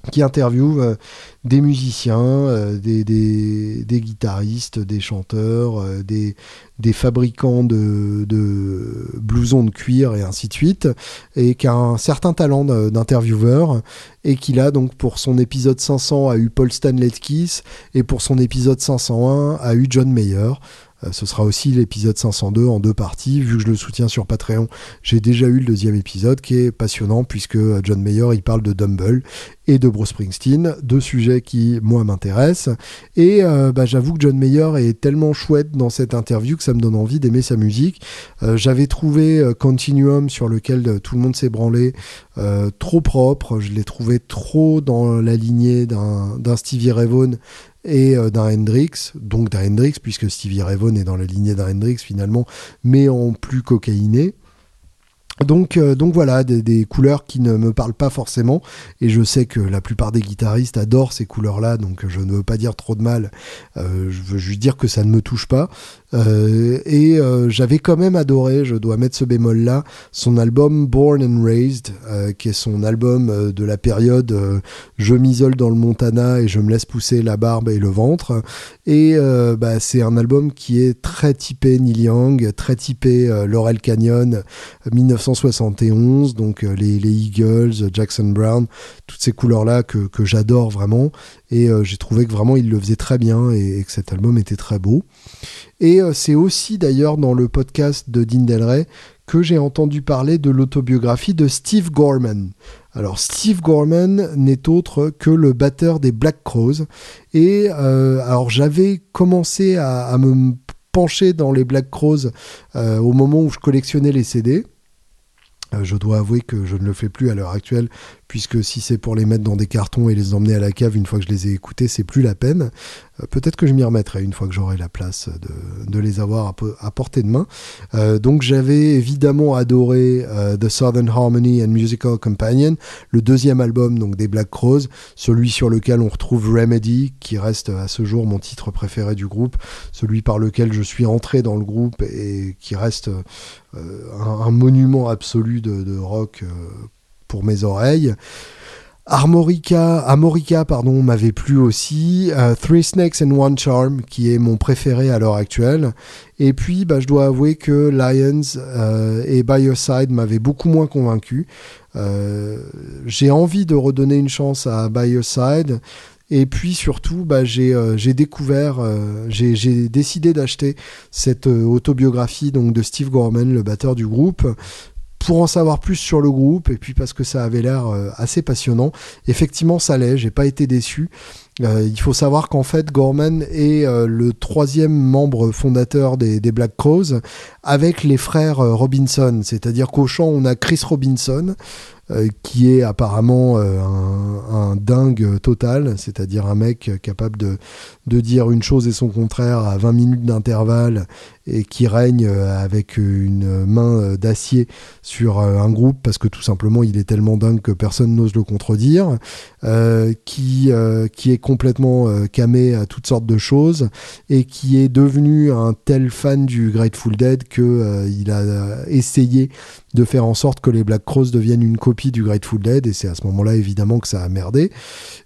qui interviewe euh, des musiciens, euh, des, des, des guitaristes, des chanteurs, euh, des, des fabricants de, de blousons de cuir et ainsi de suite, et qui a un certain talent d'intervieweur, et qui là, donc, pour son épisode cinq cents, a eu Paul Stanley Kiss, et pour son épisode cinq cent un, a eu John Mayer. Ce sera aussi l'épisode cinq cent deux en deux parties. Vu que je le soutiens sur Patreon, j'ai déjà eu le deuxième épisode qui est passionnant, puisque John Mayer, il parle de Dumble et de Bruce Springsteen, deux sujets qui, moi, m'intéressent. Et euh, bah, j'avoue que John Mayer est tellement chouette dans cette interview que ça me donne envie d'aimer sa musique. Euh, j'avais trouvé euh, Continuum, sur lequel euh, tout le monde s'est branlé, euh, trop propre. Je l'ai trouvé trop dans la lignée d'un, d'un Stevie Ray Vaughan et d'un Hendrix, donc d'un Hendrix, puisque Stevie Ray Vaughan est dans la lignée d'un Hendrix finalement, mais en plus cocaïné. Donc, euh, donc voilà, des, des couleurs qui ne me parlent pas forcément, et je sais que la plupart des guitaristes adorent ces couleurs-là, donc je ne veux pas dire trop de mal, euh, je veux juste dire que ça ne me touche pas. Euh, et euh, j'avais quand même adoré, je dois mettre ce bémol-là, son album Born and Raised, euh, qui est son album euh, de la période euh, je m'isole dans le Montana et je me laisse pousser la barbe et le ventre. Et euh, bah, c'est un album qui est très typé Neil Young, très typé euh, Laurel Canyon, dix-neuf cent soixante et onze, donc euh, les, les Eagles, Jackson Brown, toutes ces couleurs-là que, que j'adore vraiment. Et euh, j'ai trouvé que vraiment il le faisait très bien, et, et que cet album était très beau. Et c'est aussi d'ailleurs dans le podcast de Dean Del Rey que j'ai entendu parler de l'autobiographie de Steve Gorman. Alors Steve Gorman n'est autre que le batteur des Black Crowes. Et euh, alors j'avais commencé à, à me pencher dans les Black Crowes euh, au moment où je collectionnais les C D. Je dois avouer que je ne le fais plus à l'heure actuelle, puisque si c'est pour les mettre dans des cartons et les emmener à la cave une fois que je les ai écoutés, c'est plus la peine. Peut-être que je m'y remettrai une fois que j'aurai la place de, de les avoir à, à portée de main. Euh, donc j'avais évidemment adoré euh, The Southern Harmony and Musical Companion, le deuxième album donc des Black Crowes, celui sur lequel on retrouve Remedy, qui reste à ce jour mon titre préféré du groupe, celui par lequel je suis entré dans le groupe et qui reste euh, un, un monument absolu de, de rock euh, pour mes oreilles. Armorica, Amorica pardon, m'avait plu aussi, euh, Three Snakes and One Charm qui est mon préféré à l'heure actuelle, et puis bah, je dois avouer que Lions euh, et By Your Side m'avaient beaucoup moins convaincu. Euh, j'ai envie de redonner une chance à By Your Side, et puis surtout bah, j'ai, euh, j'ai découvert euh, j'ai, j'ai décidé d'acheter cette euh, autobiographie donc, de Steve Gorman, le batteur du groupe, pour en savoir plus sur le groupe, et puis parce que ça avait l'air assez passionnant. Effectivement, ça l'est, j'ai pas été déçu. Euh, il faut savoir qu'en fait, Gorman est euh, le troisième membre fondateur des, des Black Crowes, avec les frères euh, Robinson. C'est-à-dire qu'au chant, on a Chris Robinson, euh, qui est apparemment euh, un, un dingue total, c'est-à-dire un mec capable de, de dire une chose et son contraire à vingt minutes d'intervalle, et qui règne avec une main d'acier sur un groupe, parce que tout simplement, il est tellement dingue que personne n'ose le contredire, euh, qui, euh, qui est complètement euh, camé à toutes sortes de choses, et qui est devenu un tel fan du Grateful Dead que euh, il a essayé de faire en sorte que les Black Crowes deviennent une copie du Grateful Dead, et c'est à ce moment-là évidemment que ça a merdé.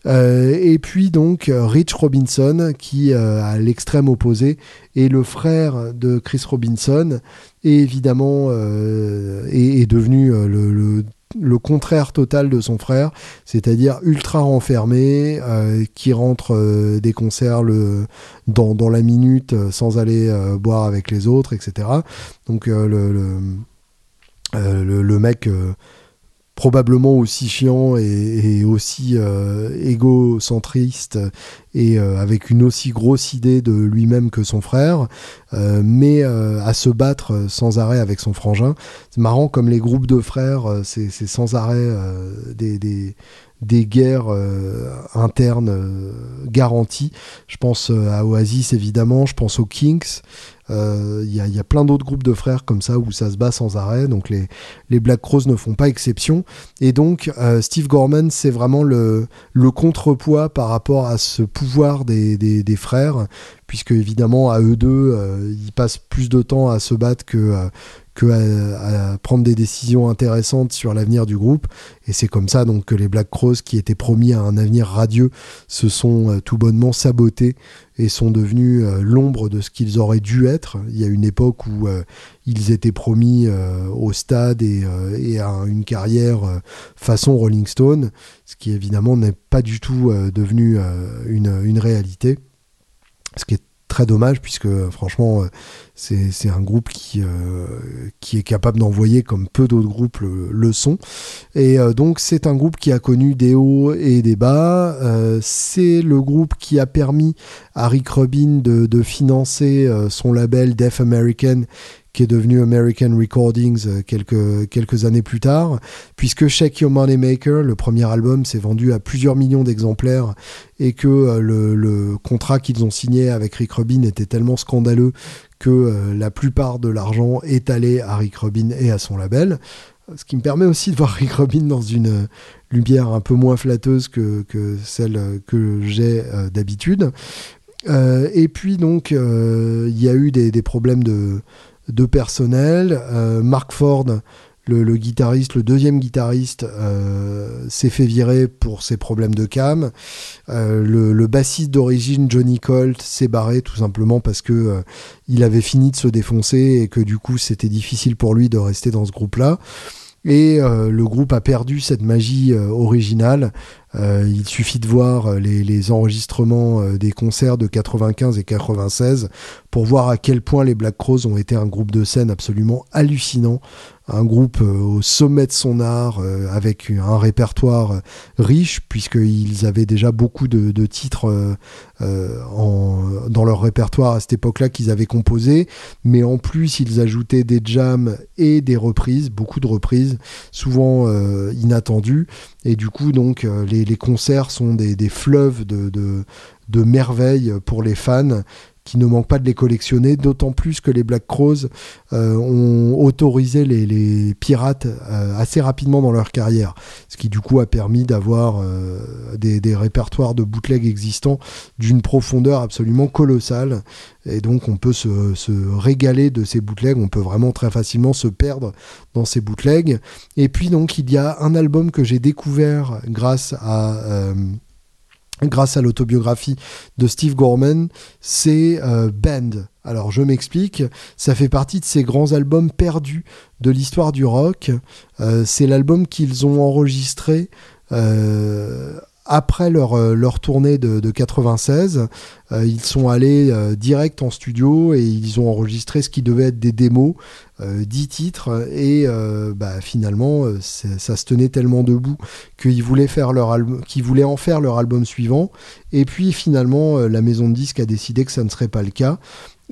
Euh, et puis donc Rich Robinson, qui euh, à l'extrême opposé est le frère de Chris Robinson, et évidemment euh, est, est devenu euh, le, le le contraire total de son frère, c'est-à-dire ultra renfermé, euh, qui rentre euh, des concerts le, dans, dans la minute euh, sans aller euh, boire avec les autres, et cetera. Donc euh, le, le, euh, le, le mec euh, probablement aussi chiant et, et aussi euh, égocentriste et euh, avec une aussi grosse idée de lui-même que son frère, euh, mais euh, à se battre sans arrêt avec son frangin. C'est marrant comme les groupes de frères, euh, c'est, c'est sans arrêt euh, des, des, des guerres euh, internes euh, garantie. Je pense à Oasis évidemment, je pense aux Kinks. Il euh, y, y a plein d'autres groupes de frères comme ça où ça se bat sans arrêt, donc les, les Black Crowes ne font pas exception, et donc euh, Steve Gorman c'est vraiment le, le contrepoids par rapport à ce pouvoir des, des, des frères, puisque évidemment à eux deux euh, ils passent plus de temps à se battre que, euh, que à, à prendre des décisions intéressantes sur l'avenir du groupe, et c'est comme ça donc que les Black Crowes, qui étaient promis à un avenir radieux, se sont euh, tout bonnement sabotés et sont devenus euh, l'ombre de ce qu'ils auraient dû être. Il y a une époque où euh, ils étaient promis euh, au stade et, euh, et à une carrière euh, façon Rolling Stone, ce qui évidemment n'est pas du tout euh, devenu euh, une, une réalité, ce qui est très dommage, puisque franchement euh, c'est, c'est un groupe qui, euh, qui est capable d'envoyer comme peu d'autres groupes le, le son, et euh, donc c'est un groupe qui a connu des hauts et des bas. Euh, c'est le groupe qui a permis à Rick Rubin de, de financer euh, son label Deaf American, qui est devenu American Recordings quelques, quelques années plus tard, puisque Shake Your Money Maker, le premier album, s'est vendu à plusieurs millions d'exemplaires, et que le, le contrat qu'ils ont signé avec Rick Rubin était tellement scandaleux que la plupart de l'argent est allé à Rick Rubin et à son label. Ce qui me permet aussi de voir Rick Rubin dans une lumière un peu moins flatteuse que, que celle que j'ai d'habitude. Euh, et puis donc, euh, il y a eu des, des problèmes de... de personnel. euh, Mark Ford, le, le guitariste, le deuxième guitariste, euh, s'est fait virer pour ses problèmes de cam. Euh, le, le bassiste d'origine, Johnny Colt, s'est barré tout simplement parce que euh, il avait fini de se défoncer et que du coup c'était difficile pour lui de rester dans ce groupe-là. Et euh, le groupe a perdu cette magie euh, originale. Euh, il suffit de voir les, les enregistrements euh, des concerts de quatre-vingt-quinze et quatre-vingt-seize pour voir à quel point les Black Crowes ont été un groupe de scène absolument hallucinant. Un groupe euh, au sommet de son art, euh, avec un répertoire euh, riche, puisqu'ils avaient déjà beaucoup de, de titres euh, euh, en, dans leur répertoire à cette époque-là qu'ils avaient composé. Mais en plus, ils ajoutaient des jams et des reprises, beaucoup de reprises, souvent euh, inattendues. Et du coup, donc, les, les concerts sont des, des fleuves de, de, de merveilles pour les fans, qui ne manquent pas de les collectionner, d'autant plus que les Black Crowes euh, ont autorisé les, les pirates euh, assez rapidement dans leur carrière, ce qui du coup a permis d'avoir euh, des, des répertoires de bootleg existants d'une profondeur absolument colossale, et donc on peut se, se régaler de ces bootlegs, on peut vraiment très facilement se perdre dans ces bootlegs. Et puis donc il y a un album que j'ai découvert grâce à... Euh, grâce à l'autobiographie de Steve Gorman, c'est euh, Band. Alors je m'explique, ça fait partie de ces grands albums perdus de l'histoire du rock. Euh, c'est l'album qu'ils ont enregistré euh, après leur, leur tournée de, de quatre-vingt-seize. Euh, ils sont allés euh, direct en studio et ils ont enregistré ce qui devait être des démos, euh, dix titres, et euh, bah, finalement euh, ça se tenait tellement debout qu'ils voulaient, faire leur al- qu'ils voulaient en faire leur album suivant, et puis finalement euh, la maison de disques a décidé que ça ne serait pas le cas,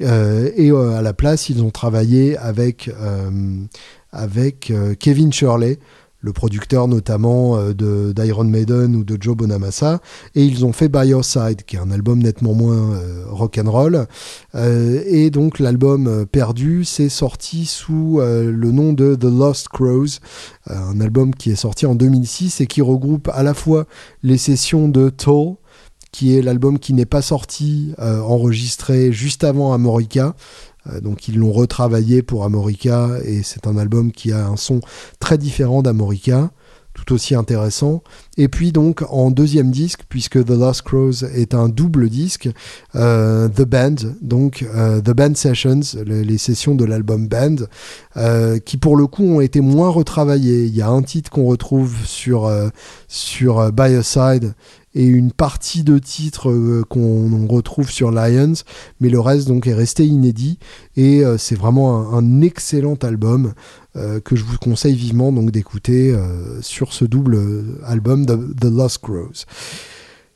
euh, et euh, à la place ils ont travaillé avec, euh, avec euh, Kevin Shirley, le producteur notamment de, d'Iron Maiden ou de Joe Bonamassa, et ils ont fait By Your Side, qui est un album nettement moins euh, rock'n'roll. Euh, et donc l'album perdu s'est sorti sous euh, le nom de The Lost Crowes, euh, un album qui est sorti en deux mille six et qui regroupe à la fois les sessions de Toll, qui est l'album qui n'est pas sorti, euh, enregistré juste avant Amorica. Donc ils l'ont retravaillé pour Amorica, et c'est un album qui a un son très différent d'Amorica, tout aussi intéressant. Et puis donc en deuxième disque, puisque The Lost Crowes est un double disque, euh, The Band, donc euh, The Band Sessions, les, les sessions de l'album Band, euh, qui pour le coup ont été moins retravaillées. Il y a un titre qu'on retrouve sur, euh, sur euh, By Your Side, et une partie de titres euh, qu'on retrouve sur Lions, mais le reste donc est resté inédit, et euh, c'est vraiment un, un excellent album euh, que je vous conseille vivement donc d'écouter euh, sur ce double album The, The Lost Crowes.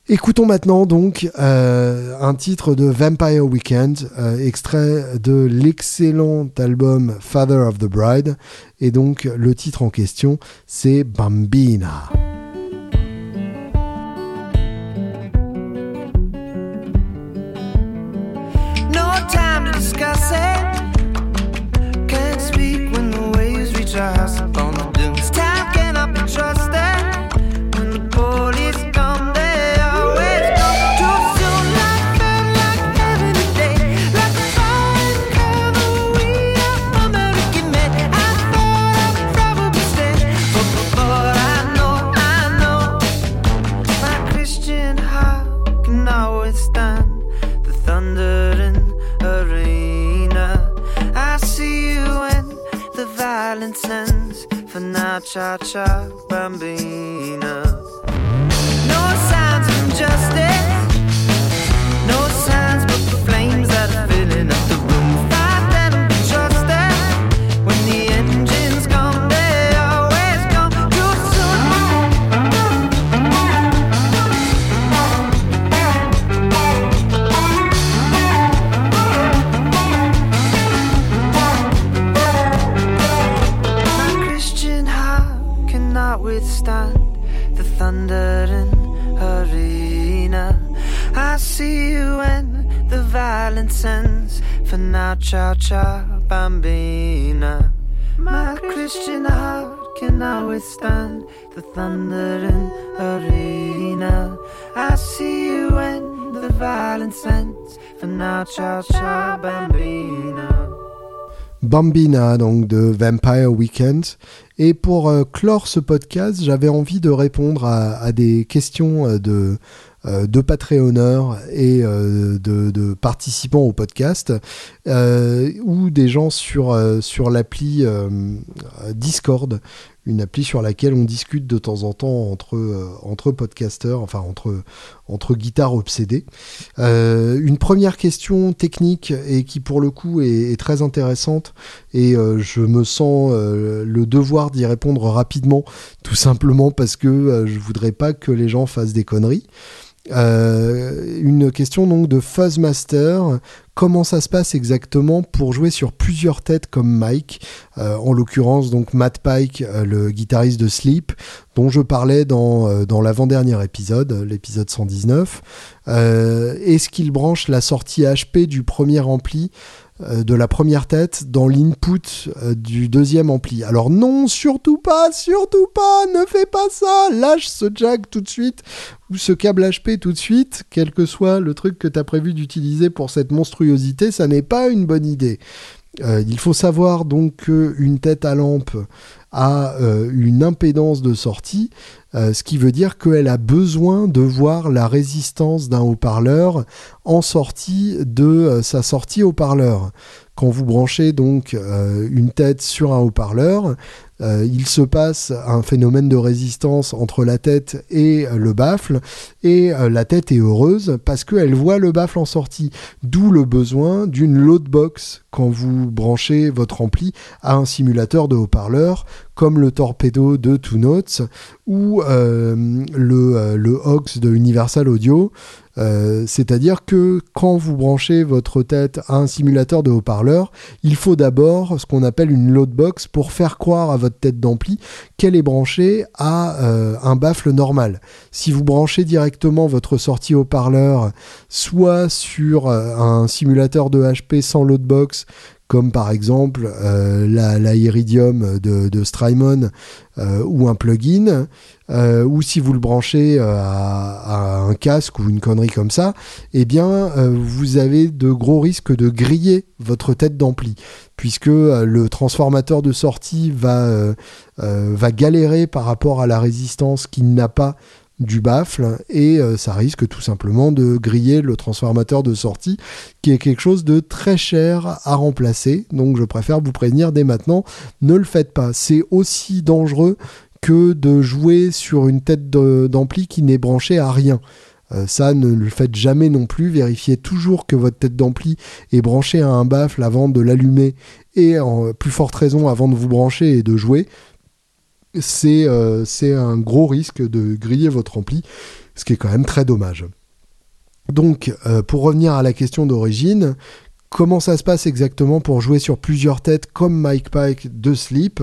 Écoutons maintenant donc euh, un titre de Vampire Weekend, euh, extrait de l'excellent album Father of the Bride, et donc le titre en question c'est Bambina. stand the thundering arena. I see you when the violence ends for Na Cha Cha Bambina. No signs from justice, no signs but the flames that are filling up the room. Fight and be trusted when the engines come. Withstand the thundering arena. I see you when the violence ends for Na Cha Cha Bambina. My Christian heart cannot withstand the thundering arena. I see you when the violence ends for Na Cha Cha Bambina. Bambina, donc de Vampire Weekend. Et pour euh, clore ce podcast, j'avais envie de répondre à, à des questions de, euh, de Patreonneurs et euh, de, de participants au podcast, euh, ou des gens sur, euh, sur l'appli euh, Discord, une appli sur laquelle on discute de temps en temps entre, euh, entre podcasteurs, enfin entre, entre guitares obsédées. Euh, une première question technique et qui pour le coup est, est très intéressante et euh, je me sens euh, le devoir d'y répondre rapidement, tout simplement parce que euh, je voudrais pas que les gens fassent des conneries. Euh, une question donc de Fuzzmaster. Comment ça se passe exactement pour jouer sur plusieurs têtes comme Mike, euh, en l'occurrence donc Matt Pike, euh, le guitariste de Sleep, dont je parlais dans, euh, dans l'avant-dernier épisode, l'épisode cent dix-neuf. Euh, est-ce qu'il branche la sortie H P du premier ampli de la première tête dans l'input du deuxième ampli? Alors non, surtout pas, surtout pas, ne fais pas ça, lâche ce jack tout de suite ou ce câble H P tout de suite, quel que soit le truc que tu as prévu d'utiliser pour cette monstruosité, ça n'est pas une bonne idée. Euh, il faut savoir donc qu'une tête à lampe a euh, une impédance de sortie, euh, ce qui veut dire qu'elle a besoin de voir la résistance d'un haut-parleur en sortie de euh, sa sortie haut-parleur. Quand vous branchez donc euh, une tête sur un haut-parleur, euh, il se passe un phénomène de résistance entre la tête et euh, le baffle, et euh, la tête est heureuse parce qu'elle voit le baffle en sortie, d'où le besoin d'une loadbox quand vous branchez votre ampli à un simulateur de haut-parleur comme le Torpedo de Two Notes ou euh, le, euh, le Aux de Universal Audio. Euh, c'est-à-dire que quand vous branchez votre tête à un simulateur de haut-parleur, il faut d'abord ce qu'on appelle une loadbox pour faire croire à votre tête d'ampli qu'elle est branchée à euh, un baffle normal. Si vous branchez directement votre sortie haut-parleur soit sur euh, un simulateur de H P sans loadbox, comme par exemple euh, la, la Iridium de, de Strymon euh, ou un plugin, euh, ou si vous le branchez euh, à, à un casque ou une connerie comme ça, eh bien euh, vous avez de gros risques de griller votre tête d'ampli, puisque euh, le transformateur de sortie va, euh, euh, va galérer par rapport à la résistance qu'il n'a pas du baffle, et euh, ça risque tout simplement de griller le transformateur de sortie, qui est quelque chose de très cher à remplacer. Donc je préfère vous prévenir dès maintenant, ne le faites pas. C'est aussi dangereux que de jouer sur une tête de, d'ampli qui n'est branchée à rien. Euh, ça, ne le faites jamais non plus. Vérifiez toujours que votre tête d'ampli est branchée à un baffle avant de l'allumer, et en plus forte raison avant de vous brancher et de jouer. C'est, euh, c'est un gros risque de griller votre ampli, ce qui est quand même très dommage. Donc, euh, pour revenir à la question d'origine, comment ça se passe exactement pour jouer sur plusieurs têtes comme Mike Pike de Sleep,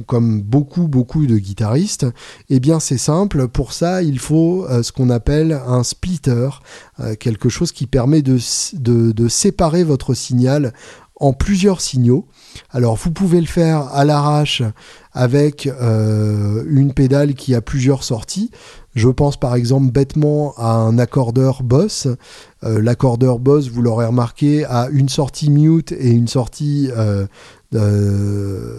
ou comme beaucoup, beaucoup de guitaristes? Eh bien, c'est simple. Pour ça, il faut euh, ce qu'on appelle un splitter, euh, quelque chose qui permet de, de, de séparer votre signal en plusieurs signaux. Alors, vous pouvez le faire à l'arrache avec euh, une pédale qui a plusieurs sorties. Je pense par exemple bêtement à un accordeur Boss. Euh, l'accordeur Boss, vous l'aurez remarqué, a une sortie mute et une sortie euh, euh,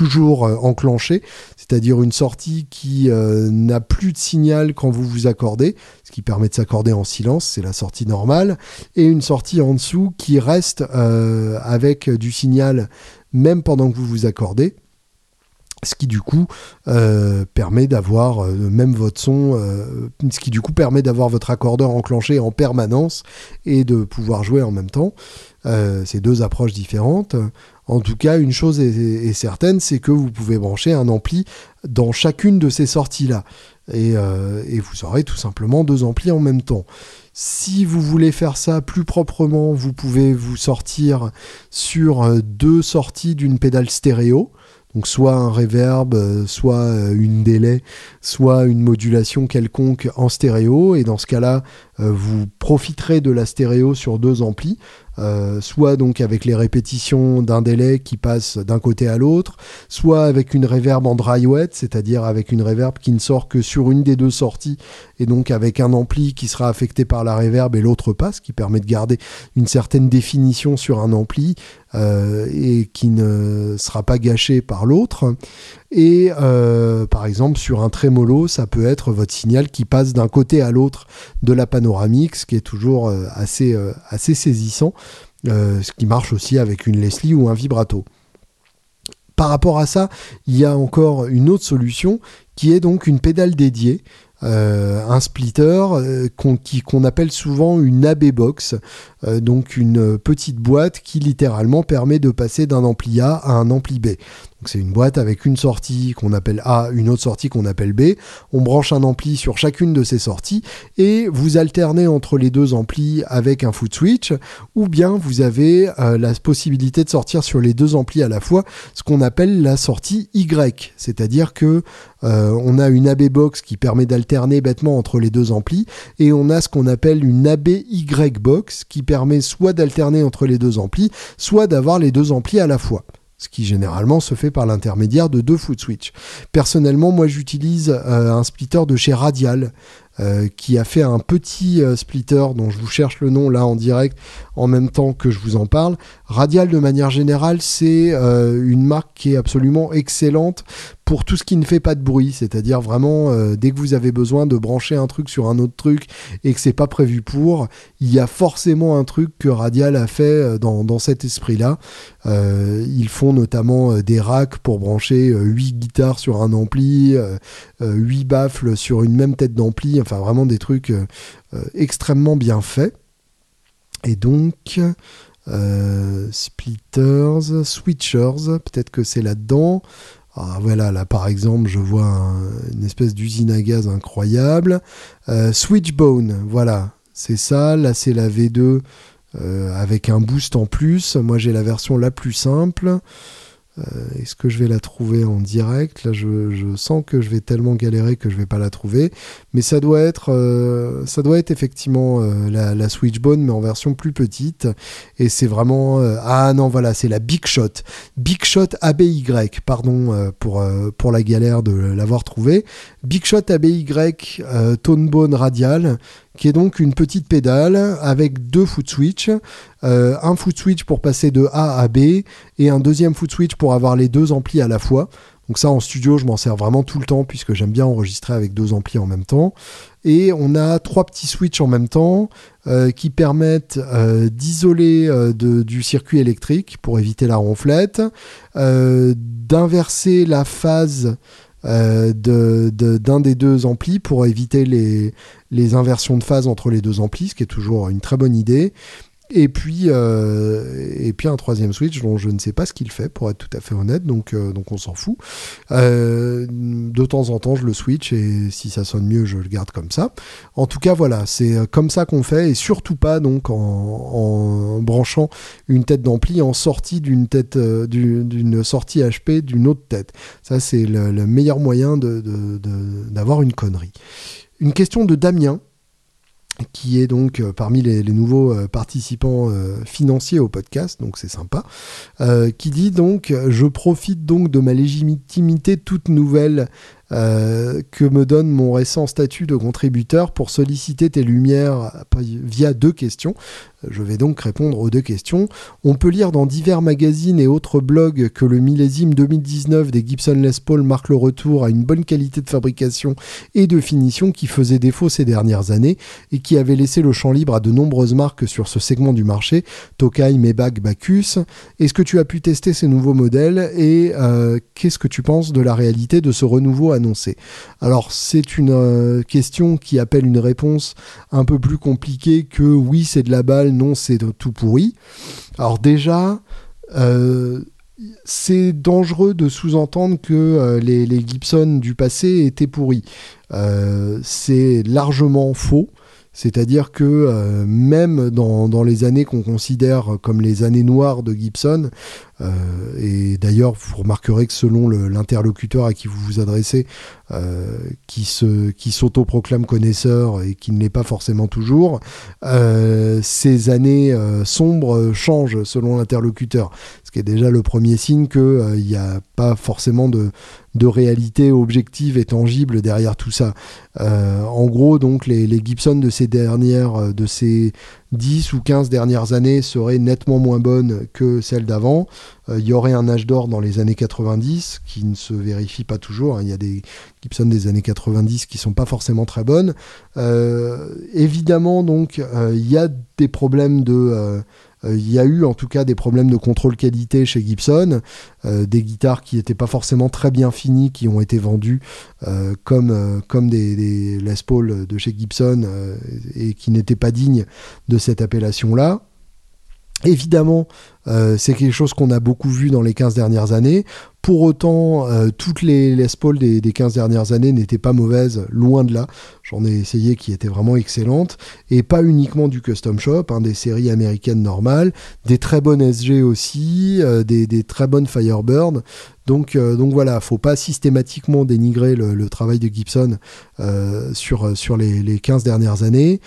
toujours euh, enclenchée, c'est-à-dire une sortie qui euh, n'a plus de signal quand vous vous accordez, ce qui permet de s'accorder en silence, c'est la sortie normale, et une sortie en dessous qui reste euh, avec du signal même pendant que vous vous accordez, ce qui du coup euh, permet d'avoir euh, même votre son, euh, ce qui du coup permet d'avoir votre accordeur enclenché en permanence et de pouvoir jouer en même temps. Euh, c'est deux approches différentes. En tout cas, une chose est, est certaine, c'est que vous pouvez brancher un ampli dans chacune de ces sorties-là. Et, euh, et vous aurez tout simplement deux amplis en même temps. Si vous voulez faire ça plus proprement, vous pouvez vous sortir sur deux sorties d'une pédale stéréo. Donc soit un reverb, soit une delay, soit une modulation quelconque en stéréo. Et dans ce cas-là, vous profiterez de la stéréo sur deux amplis. Euh, soit donc avec les répétitions d'un delay qui passe d'un côté à l'autre, soit avec une reverb en dry wet, c'est-à-dire avec une reverb qui ne sort que sur une des deux sorties, et donc avec un ampli qui sera affecté par la reverb et l'autre pas, ce qui permet de garder une certaine définition sur un ampli euh, et qui ne sera pas gâché par l'autre. Et euh, par exemple sur un trémolo, ça peut être votre signal qui passe d'un côté à l'autre de la panoramique, ce qui est toujours assez, assez saisissant, euh, ce qui marche aussi avec une Leslie ou un vibrato. Par rapport à ça, il y a encore une autre solution qui est donc une pédale dédiée, Euh, un splitter euh, qu'on, qui, qu'on appelle souvent une A B box, euh, donc une petite boîte qui littéralement permet de passer d'un ampli A à un ampli B. Donc c'est une boîte avec une sortie qu'on appelle A, une autre sortie qu'on appelle B. On branche un ampli sur chacune de ces sorties et vous alternez entre les deux amplis avec un foot switch, ou bien vous avez euh, la possibilité de sortir sur les deux amplis à la fois, ce qu'on appelle la sortie Y, c'est-à-dire que Euh, on a une A B box qui permet d'alterner bêtement entre les deux amplis, et on a ce qu'on appelle une A B Y box qui permet soit d'alterner entre les deux amplis, soit d'avoir les deux amplis à la fois, ce qui généralement se fait par l'intermédiaire de deux foot switch. Personnellement, moi j'utilise euh, un splitter de chez Radial euh, qui a fait un petit euh, splitter dont je vous cherche le nom là en direct en même temps que je vous en parle. Radial, de manière générale, c'est euh, une marque qui est absolument excellente pour tout ce qui ne fait pas de bruit, c'est-à-dire vraiment euh, dès que vous avez besoin de brancher un truc sur un autre truc et que c'est pas prévu pour, il y a forcément un truc que Radial a fait dans, dans cet esprit-là. Euh, ils font notamment des racks pour brancher huit guitares sur un ampli, euh, huit baffles sur une même tête d'ampli, enfin vraiment des trucs euh, extrêmement bien faits. Et donc... Euh, splitters, switchers, peut-être que c'est là-dedans. Ah, voilà, là par exemple je vois un, une espèce d'usine à gaz incroyable. Euh, Switchbone, voilà, c'est ça. Là c'est la V deux euh, avec un boost en plus. Moi j'ai la version la plus simple. Euh, est-ce que je vais la trouver en direct ? Là je, je sens que je vais tellement galérer que je vais pas la trouver. Mais ça doit être, euh, ça doit être effectivement euh, la, la Switchbone, mais en version plus petite. Et c'est vraiment... Euh, ah non, voilà, c'est la Big Shot. Big Shot A B Y, pardon euh, pour, euh, pour la galère de l'avoir trouvée. Big Shot A B Y euh, Tonebone Radial, qui est donc une petite pédale avec deux foot switch, euh, un foot switch pour passer de A à B et un deuxième foot switch pour avoir les deux amplis à la fois. Donc ça, en studio, je m'en sers vraiment tout le temps puisque j'aime bien enregistrer avec deux amplis en même temps. Et on a trois petits switches en même temps euh, qui permettent euh, d'isoler euh, de, du circuit électrique pour éviter la ronflette, euh, d'inverser la phase Euh, de, de, d'un des deux amplis pour éviter les, les inversions de phase entre les deux amplis, ce qui est toujours une très bonne idée, et puis, euh, et puis un troisième switch dont je ne sais pas ce qu'il fait pour être tout à fait honnête, donc, euh, donc on s'en fout. Euh, de temps en temps je le switch et si ça sonne mieux je le garde comme ça. En tout cas voilà, c'est comme ça qu'on fait, et surtout pas donc en, en branchant une tête d'ampli en sortie d'une tête euh, d'une, d'une sortie H P d'une autre tête. Ça c'est le, le meilleur moyen de, de, de, d'avoir une connerie. Une question de Damien, qui est donc euh, parmi les, les nouveaux euh, participants euh, financiers au podcast, donc c'est sympa, euh, qui dit donc « Je profite donc de ma légitimité toute nouvelle euh, que me donne mon récent statut de contributeur pour solliciter tes lumières via deux questions. Je vais donc répondre aux deux questions. On peut lire dans divers magazines et autres blogs que le millésime deux mille dix-neuf des Gibson Les Paul marque le retour à une bonne qualité de fabrication et de finition qui faisait défaut ces dernières années et qui avait laissé le champ libre à de nombreuses marques sur ce segment du marché, Tokai, Maybach, Bacchus. Est-ce que tu as pu tester ces nouveaux modèles et euh, qu'est-ce que tu penses de la réalité de ce renouveau annoncé ? Alors, c'est une euh, question qui appelle une réponse un peu plus compliquée que oui, c'est de la balle, non, c'est tout pourri. Alors déjà, euh, c'est dangereux de sous-entendre que euh, les, les Gibson du passé étaient pourris. Euh, c'est largement faux. C'est-à-dire que euh, même dans, dans les années qu'on considère comme les années noires de Gibson, euh, et d'ailleurs vous remarquerez que selon le, l'interlocuteur à qui vous vous adressez, euh, qui, se, qui s'autoproclame connaisseur et qui ne l'est pas forcément toujours, euh, ces années euh, sombres changent selon l'interlocuteur. Ce qui est déjà le premier signe qu'il n'y euh, a pas forcément de... de réalité objective et tangible derrière tout ça. Euh, en gros, donc, les, les Gibson de ces dernières, de ces dix ou quinze dernières années seraient nettement moins bonnes que celles d'avant. Il euh, y aurait un âge d'or dans les années quatre-vingt-dix qui ne se vérifie pas toujours, hein. Il y a des Gibson des années quatre-vingt-dix qui ne sont pas forcément très bonnes. Euh, évidemment, donc, il euh, y a des problèmes de... Euh, Il y a eu en tout cas des problèmes de contrôle qualité chez Gibson, euh, des guitares qui n'étaient pas forcément très bien finies, qui ont été vendues euh, comme, euh, comme des, des Les Paul de chez Gibson euh, et qui n'étaient pas dignes de cette appellation-là. Évidemment, euh, c'est quelque chose qu'on a beaucoup vu dans les quinze dernières années. Pour autant, euh, toutes les Les Paul des, des quinze dernières années n'étaient pas mauvaises, loin de là. J'en ai essayé qui étaient vraiment excellentes. Et pas uniquement du Custom Shop, hein, des séries américaines normales, des très bonnes S G aussi, euh, des, des très bonnes Firebird. Donc, euh, donc voilà, il ne faut pas systématiquement dénigrer le, le travail de Gibson euh, sur, sur les, les quinze dernières années.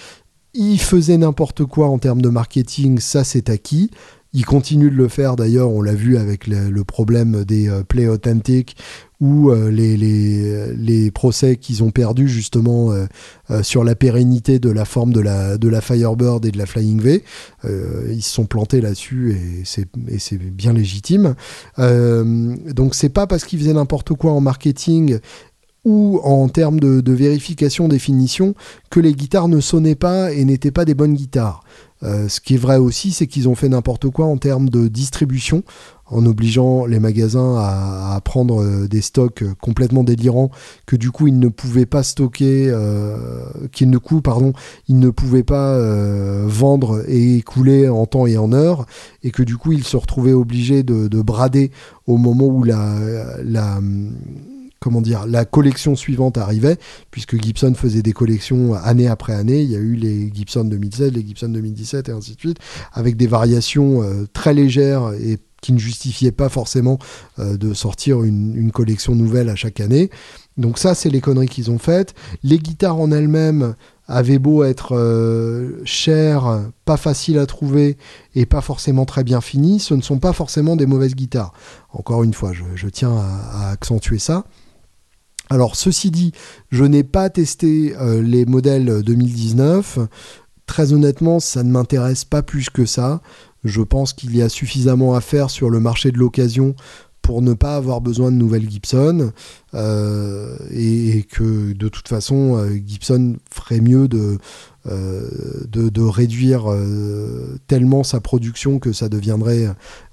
Il faisait n'importe quoi en termes de marketing, ça c'est acquis. Il continue de le faire d'ailleurs, on l'a vu avec le, le problème des euh, Play Authentic ou euh, les, les, les procès qu'ils ont perdus justement euh, euh, sur la pérennité de la forme de la, de la Firebird et de la Flying V. Euh, ils se sont plantés là-dessus et c'est, et c'est bien légitime. Euh, donc c'est pas parce qu'ils faisaient n'importe quoi en marketing ou en termes de, de vérification, définition, que les guitares ne sonnaient pas et n'étaient pas des bonnes guitares. Euh, ce qui est vrai aussi, c'est qu'ils ont fait n'importe quoi en termes de distribution, en obligeant les magasins à, à prendre des stocks complètement délirants que du coup ils ne pouvaient pas stocker, euh, qu'ils ne coup, pardon, ils ne pouvaient pas euh, vendre et écouler en temps et en heure, et que du coup ils se retrouvaient obligés de, de brader au moment où la, la Comment dire, la collection suivante arrivait, puisque Gibson faisait des collections année après année. Il y a eu les Gibson deux mille seize, les Gibson deux mille dix-sept et ainsi de suite, avec des variations euh, très légères et qui ne justifiaient pas forcément euh, de sortir une, une collection nouvelle à chaque année. Donc ça, c'est les conneries qu'ils ont faites. Les guitares en elles-mêmes avaient beau être euh, chères, pas faciles à trouver et pas forcément très bien finies, ce ne sont pas forcément des mauvaises guitares. Encore une fois, je, je tiens à, à accentuer ça. Alors, ceci dit, je n'ai pas testé euh, les modèles deux mille dix-neuf. Très honnêtement, ça ne m'intéresse pas plus que ça. Je pense qu'il y a suffisamment à faire sur le marché de l'occasion pour ne pas avoir besoin de nouvelles Gibson euh, et, et que de toute façon, euh, Gibson ferait mieux de, euh, de, de réduire euh, tellement sa production que ça deviendrait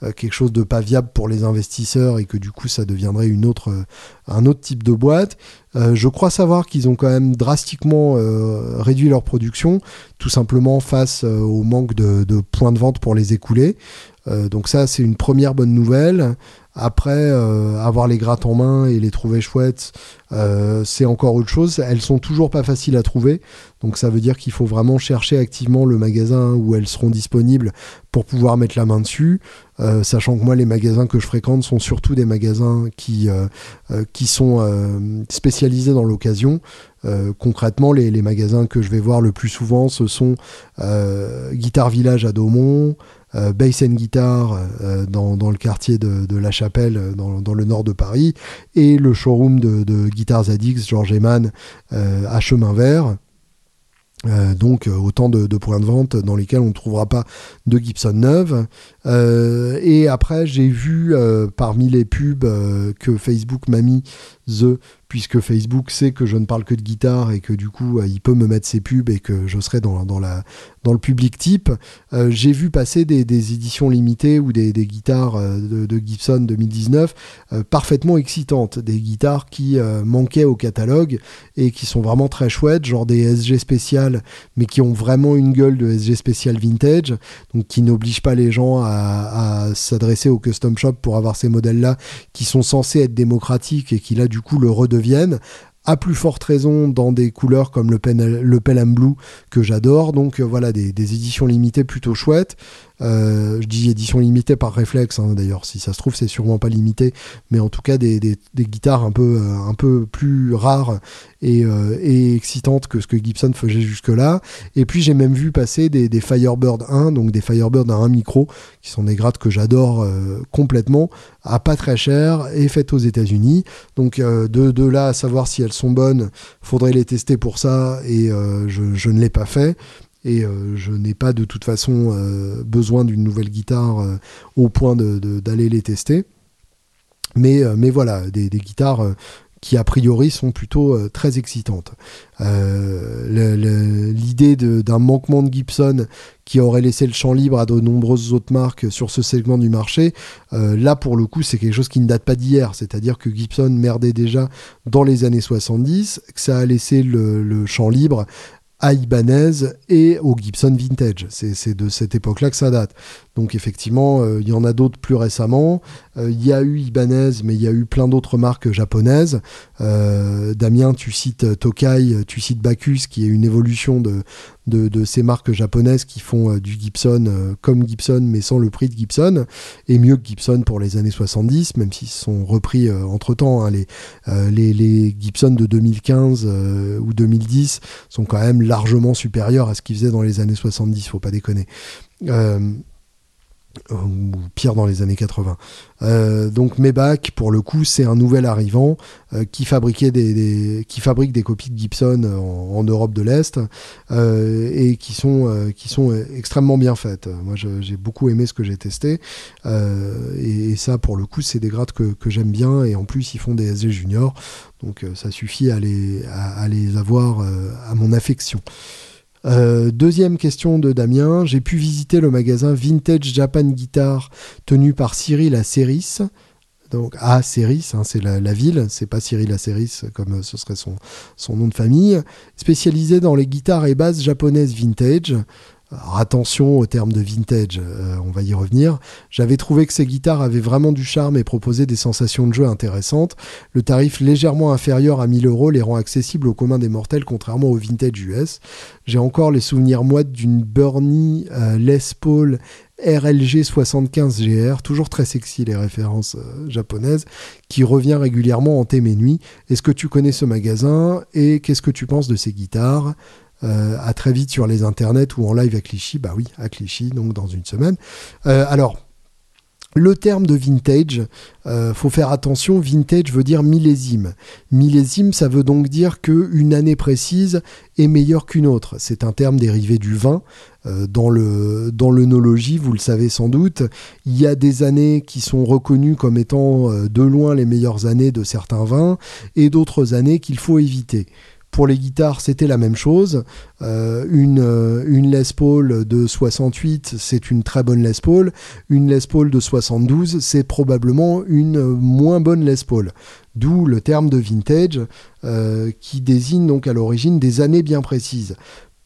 euh, quelque chose de pas viable pour les investisseurs et que du coup, ça deviendrait une autre, euh, un autre type de boîte. Euh, je crois savoir qu'ils ont quand même drastiquement euh, réduit leur production, tout simplement face euh, au manque de, de points de vente pour les écouler. Euh, donc ça, c'est une première bonne nouvelle. Après, euh, avoir les grattes en main et les trouver chouettes, euh, c'est encore autre chose. Elles sont toujours pas faciles à trouver. Donc ça veut dire qu'il faut vraiment chercher activement le magasin où elles seront disponibles pour pouvoir mettre la main dessus. Euh, sachant que moi, les magasins que je fréquente sont surtout des magasins qui, euh, qui sont euh, spécialisés dans l'occasion. Euh, concrètement, les, les magasins que je vais voir le plus souvent, ce sont euh, Guitar Village à Daumont, euh, bass and guitar euh, dans, dans le quartier de, de La Chapelle, dans, dans le nord de Paris, et le showroom de, de Guitars Addicts, Georges Eman, euh, à Chemin Vert. Euh, donc euh, autant de, de points de vente dans lesquels on ne trouvera pas de Gibson neuve. Euh, et après j'ai vu euh, parmi les pubs euh, que Facebook m'a mis The, puisque Facebook sait que je ne parle que de guitare et que du coup euh, il peut me mettre ses pubs et que je serai dans, dans, la, dans le public type. Euh, j'ai vu passer des, des éditions limitées ou des, des guitares euh, de, de Gibson deux mille dix-neuf euh, parfaitement excitantes, des guitares qui euh, manquaient au catalogue et qui sont vraiment très chouettes, genre des S G spéciales mais qui ont vraiment une gueule de S G spécial vintage, donc qui n'obligent pas les gens à à s'adresser au custom shop pour avoir ces modèles-là qui sont censés être démocratiques et qui là du coup le redeviennent, à plus forte raison dans des couleurs comme le Pen, le Pelham Blue que j'adore. Donc euh, voilà des, des éditions limitées plutôt chouettes. Euh, je dis édition limitée par réflexe hein, d'ailleurs, si ça se trouve c'est sûrement pas limité, mais en tout cas des, des, des guitares un peu, euh, un peu plus rares et, euh, et excitantes que ce que Gibson faisait jusque là. Et puis j'ai même vu passer des, des Firebird un, donc des Firebird à un micro, qui sont des grattes que j'adore euh, complètement, à pas très cher et faites aux États-Unis. Donc euh, de, de là à savoir si elles sont bonnes, faudrait les tester pour ça, et euh, je, je ne l'ai pas fait. Et euh, je n'ai pas de toute façon euh, besoin d'une nouvelle guitare euh, au point de, de, d'aller les tester. Mais, euh, mais voilà, des, des guitares euh, qui a priori sont plutôt euh, très excitantes. Euh, le, le, l'idée de, d'un manquement de Gibson qui aurait laissé le champ libre à de nombreuses autres marques sur ce segment du marché, euh, là pour le coup c'est quelque chose qui ne date pas d'hier, c'est-à-dire que Gibson merdait déjà dans les années soixante-dix, que ça a laissé le, le champ libre à Ibanez et au Gibson Vintage. C'est, c'est de cette époque-là que ça date. Donc effectivement, euh, il y en a d'autres plus récemment. Euh, il y a eu Ibanez, mais il y a eu plein d'autres marques japonaises. Euh, Damien, tu cites Tokai, tu cites Bacchus, qui est une évolution de, de, de ces marques japonaises qui font euh, du Gibson euh, comme Gibson, mais sans le prix de Gibson, et mieux que Gibson pour les années soixante-dix, même s'ils se sont repris euh, entre-temps. Hein, les, euh, les, les Gibson de deux mille quinze euh, ou deux mille dix sont quand même largement supérieurs à ce qu'ils faisaient dans les années soixante-dix, faut pas déconner. Euh, ou pire dans les années quatre-vingts. Euh, donc Maybach, pour le coup, c'est un nouvel arrivant euh, qui, fabriquait des, des, qui fabrique des copies de Gibson en, en Europe de l'Est euh, et qui sont, euh, qui sont extrêmement bien faites. Moi, je, j'ai beaucoup aimé ce que j'ai testé euh, et, et ça, pour le coup, c'est des grattes que, que j'aime bien, et en plus, ils font des S G Junior, donc euh, ça suffit à les, à, à les avoir euh, à mon affection. Euh, deuxième question de Damien. J'ai pu visiter le magasin Vintage Japan Guitar tenu par Cyril à Ceris, donc à Ceris, hein, c'est la, la ville, c'est pas Cyril à Ceris comme ce serait son, son nom de famille, spécialisé dans les guitares et basses japonaises vintage. Alors attention au terme de vintage, euh, on va y revenir. J'avais trouvé que ces guitares avaient vraiment du charme et proposaient des sensations de jeu intéressantes. Le tarif légèrement inférieur à mille euros les rend accessibles au commun des mortels, contrairement au vintage U S. J'ai encore les souvenirs moites d'une Bernie euh, Les Paul R L G soixante-quinze G R, toujours très sexy les références euh, japonaises, qui revient régulièrement hanter mes nuits. Est-ce que tu connais ce magasin et qu'est-ce que tu penses de ces guitares ? Euh, à très vite sur les internets ou en live à Clichy. Bah oui, à Clichy, donc dans une semaine. Euh, alors, le terme de vintage, euh, faut faire attention, vintage veut dire millésime. Millésime, ça veut donc dire qu'une année précise est meilleure qu'une autre. C'est un terme dérivé du vin. Dans le dans l'œnologie, vous le savez sans doute, il y a des années qui sont reconnues comme étant de loin les meilleures années de certains vins et d'autres années qu'il faut éviter. Pour les guitares, c'était la même chose. Euh, une, une Les Paul de soixante-huit, c'est une très bonne Les Paul. Une Les Paul de soixante-douze, c'est probablement une moins bonne Les Paul. D'où le terme de vintage, euh, qui désigne donc à l'origine des années bien précises.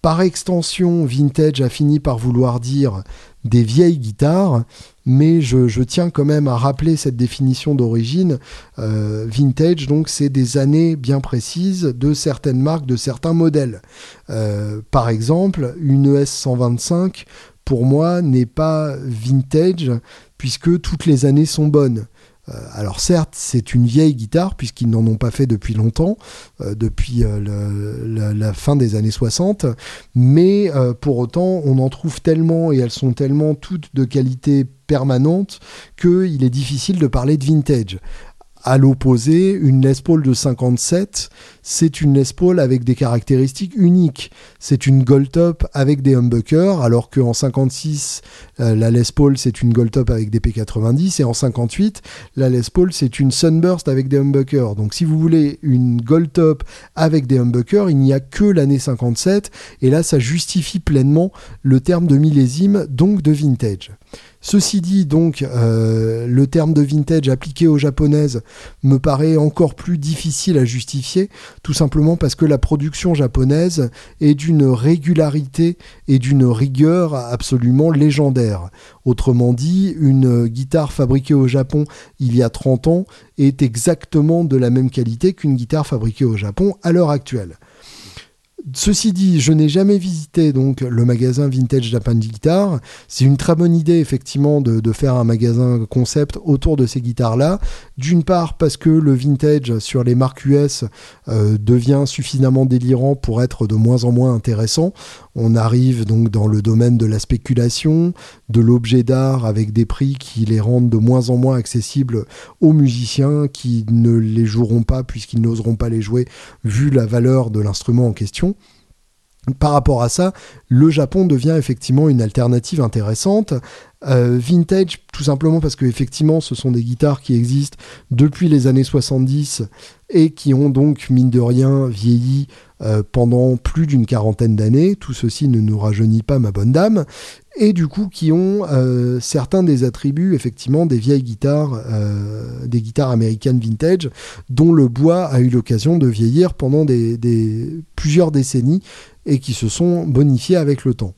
Par extension, vintage a fini par vouloir dire des vieilles guitares, mais je, je tiens quand même à rappeler cette définition d'origine. Euh, vintage, donc, c'est des années bien précises de certaines marques, de certains modèles. Euh, par exemple, une E S cent vingt-cinq, pour moi, n'est pas vintage puisque toutes les années sont bonnes. Euh, alors certes, c'est une vieille guitare puisqu'ils n'en ont pas fait depuis longtemps, euh, depuis euh, le, la, la fin des années soixante, mais euh, pour autant, on en trouve tellement et elles sont tellement toutes de qualité permanente qu'il est difficile de parler de vintage. À l'opposé, une Les Paul de cinquante-sept, c'est une Les Paul avec des caractéristiques uniques. C'est une Gold Top avec des humbuckers, alors qu'en cinquante-six, euh, la Les Paul, c'est une Gold Top avec des P quatre-vingt-dix, et en cinquante-huit, la Les Paul, c'est une Sunburst avec des humbuckers. Donc si vous voulez une Gold Top avec des humbuckers, il n'y a que l'année cinquante-sept, et là, ça justifie pleinement le terme de millésime, donc de vintage. Ceci dit, donc, euh, le terme de vintage appliqué aux japonaises me paraît encore plus difficile à justifier, tout simplement parce que la production japonaise est d'une régularité et d'une rigueur absolument légendaire. Autrement dit, une guitare fabriquée au Japon il y a trente ans est exactement de la même qualité qu'une guitare fabriquée au Japon à l'heure actuelle. Ceci dit, je n'ai jamais visité donc le magasin Vintage Japan Guitar. C'est une très bonne idée effectivement de, de faire un magasin concept autour de ces guitares-là. D'une part parce que le vintage sur les marques U S euh, devient suffisamment délirant pour être de moins en moins intéressant. On arrive donc dans le domaine de la spéculation, de l'objet d'art avec des prix qui les rendent de moins en moins accessibles aux musiciens qui ne les joueront pas puisqu'ils n'oseront pas les jouer vu la valeur de l'instrument en question. Par rapport à ça, le Japon devient effectivement une alternative intéressante. Euh, vintage, tout simplement parce que effectivement, ce sont des guitares qui existent depuis les années soixante-dix et qui ont donc, mine de rien, vieilli euh, pendant plus d'une quarantaine d'années. Tout ceci ne nous rajeunit pas, ma bonne dame. Et du coup qui ont euh, certains des attributs effectivement des vieilles guitares, euh, des guitares américaines vintage, dont le bois a eu l'occasion de vieillir pendant des, des, plusieurs décennies et qui se sont bonifiées avec le temps.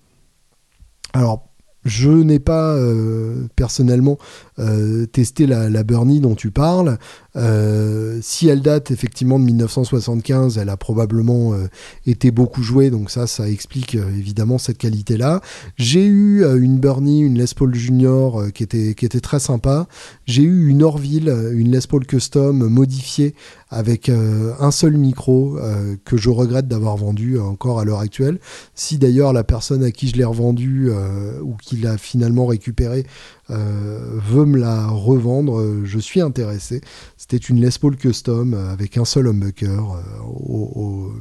Alors, je n'ai pas euh, personnellement euh, testé la, la Bernie dont tu parles. Euh, si elle date effectivement de dix-neuf cent soixante-quinze, elle a probablement euh, été beaucoup jouée, donc ça, ça explique euh, évidemment cette qualité-là. J'ai eu euh, une Bernie, une Les Paul Junior euh, qui était, qui était très sympa. J'ai eu une Orville, une Les Paul Custom modifiée avec euh, un seul micro euh, que je regrette d'avoir vendu euh, encore à l'heure actuelle. Si d'ailleurs la personne à qui je l'ai revendue euh, ou qui l'a finalement récupérée Euh, veut me la revendre, euh, je suis intéressé. C'était une Les Paul Custom euh, avec un seul humbucker euh, au, au,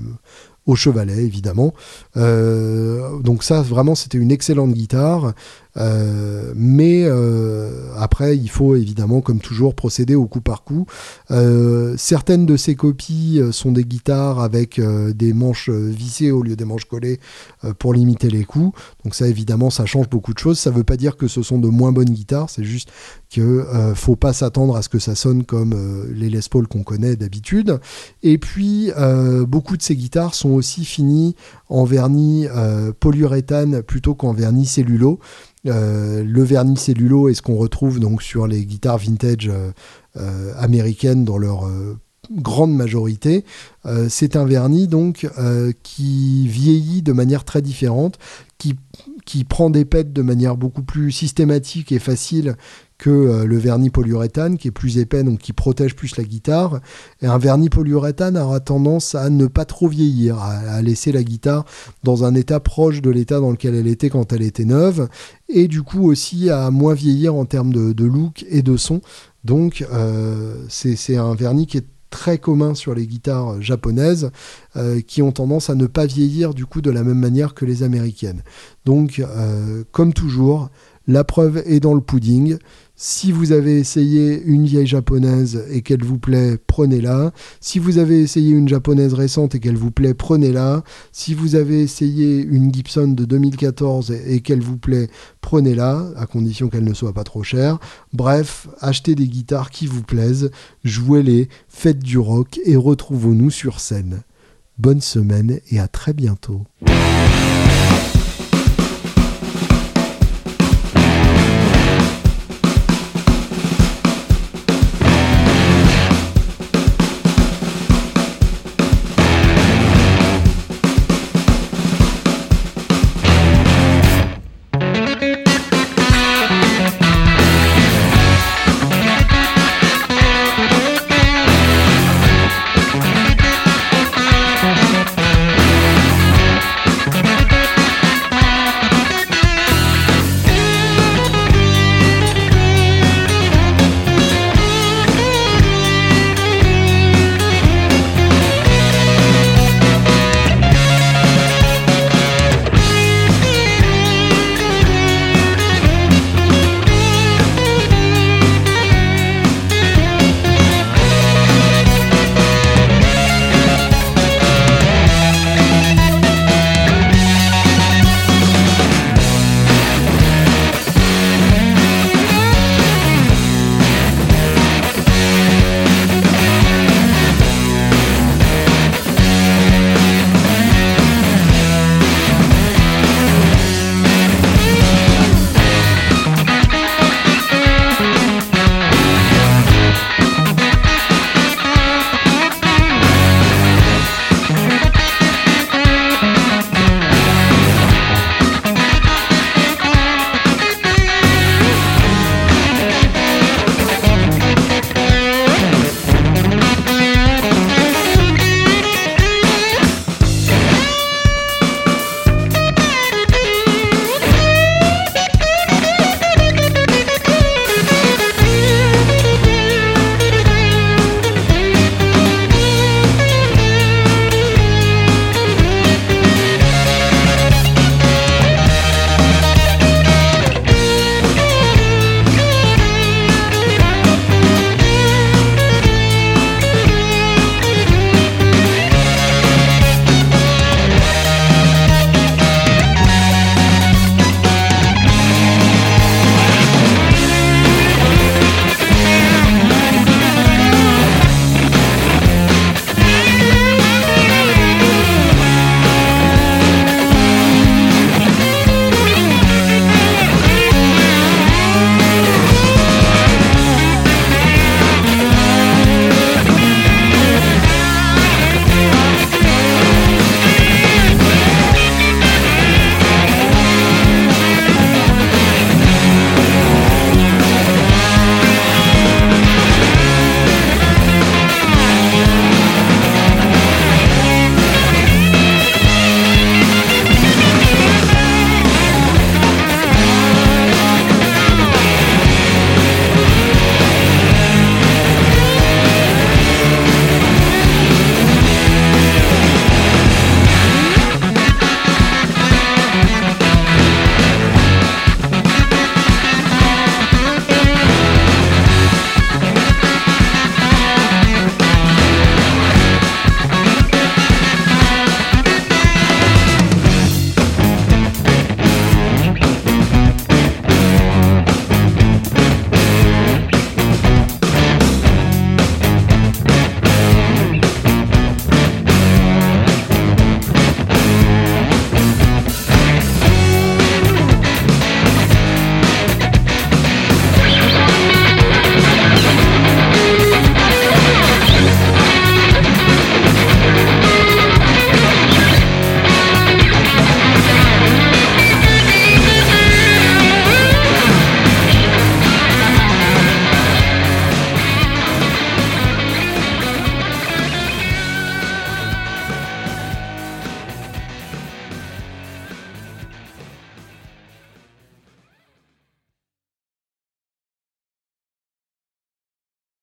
au chevalet évidemment, euh, donc ça vraiment c'était une excellente guitare, euh, mais euh, après il faut évidemment comme toujours procéder au coup par coup. Euh, certaines de ces copies euh, sont des guitares avec euh, des manches vissées au lieu des manches collées euh, pour limiter les coups, donc ça évidemment ça change beaucoup de choses. Ça veut pas dire que ce sont de moins bonnes guitare, c'est juste que euh, faut pas s'attendre à ce que ça sonne comme euh, les Les Paul qu'on connaît d'habitude. Et puis euh, beaucoup de ces guitares sont aussi finies en vernis euh, polyuréthane plutôt qu'en vernis cellulo. Euh, le vernis cellulo est ce qu'on retrouve donc sur les guitares vintage euh, euh, américaines dans leur euh, grande majorité. Euh, c'est un vernis donc euh, qui vieillit de manière très différente, qui qui prend des pètes de manière beaucoup plus systématique et facile que euh, le vernis polyuréthane, qui est plus épais, donc qui protège plus la guitare. Et un vernis polyuréthane aura tendance à ne pas trop vieillir, à, à laisser la guitare dans un état proche de l'état dans lequel elle était quand elle était neuve, et du coup aussi à moins vieillir en termes de, de look et de son. Donc euh, c'est, c'est un vernis qui est très commun sur les guitares japonaises euh, qui ont tendance à ne pas vieillir du coup de la même manière que les américaines. Donc euh, comme toujours, la preuve est dans le pudding. Si vous avez essayé une vieille japonaise et qu'elle vous plaît, prenez-la. Si vous avez essayé une japonaise récente et qu'elle vous plaît, prenez-la. Si vous avez essayé une Gibson de deux mille quatorze et qu'elle vous plaît, prenez-la, à condition qu'elle ne soit pas trop chère. Bref, achetez des guitares qui vous plaisent, jouez-les, faites du rock et retrouvons-nous sur scène. Bonne semaine et à très bientôt.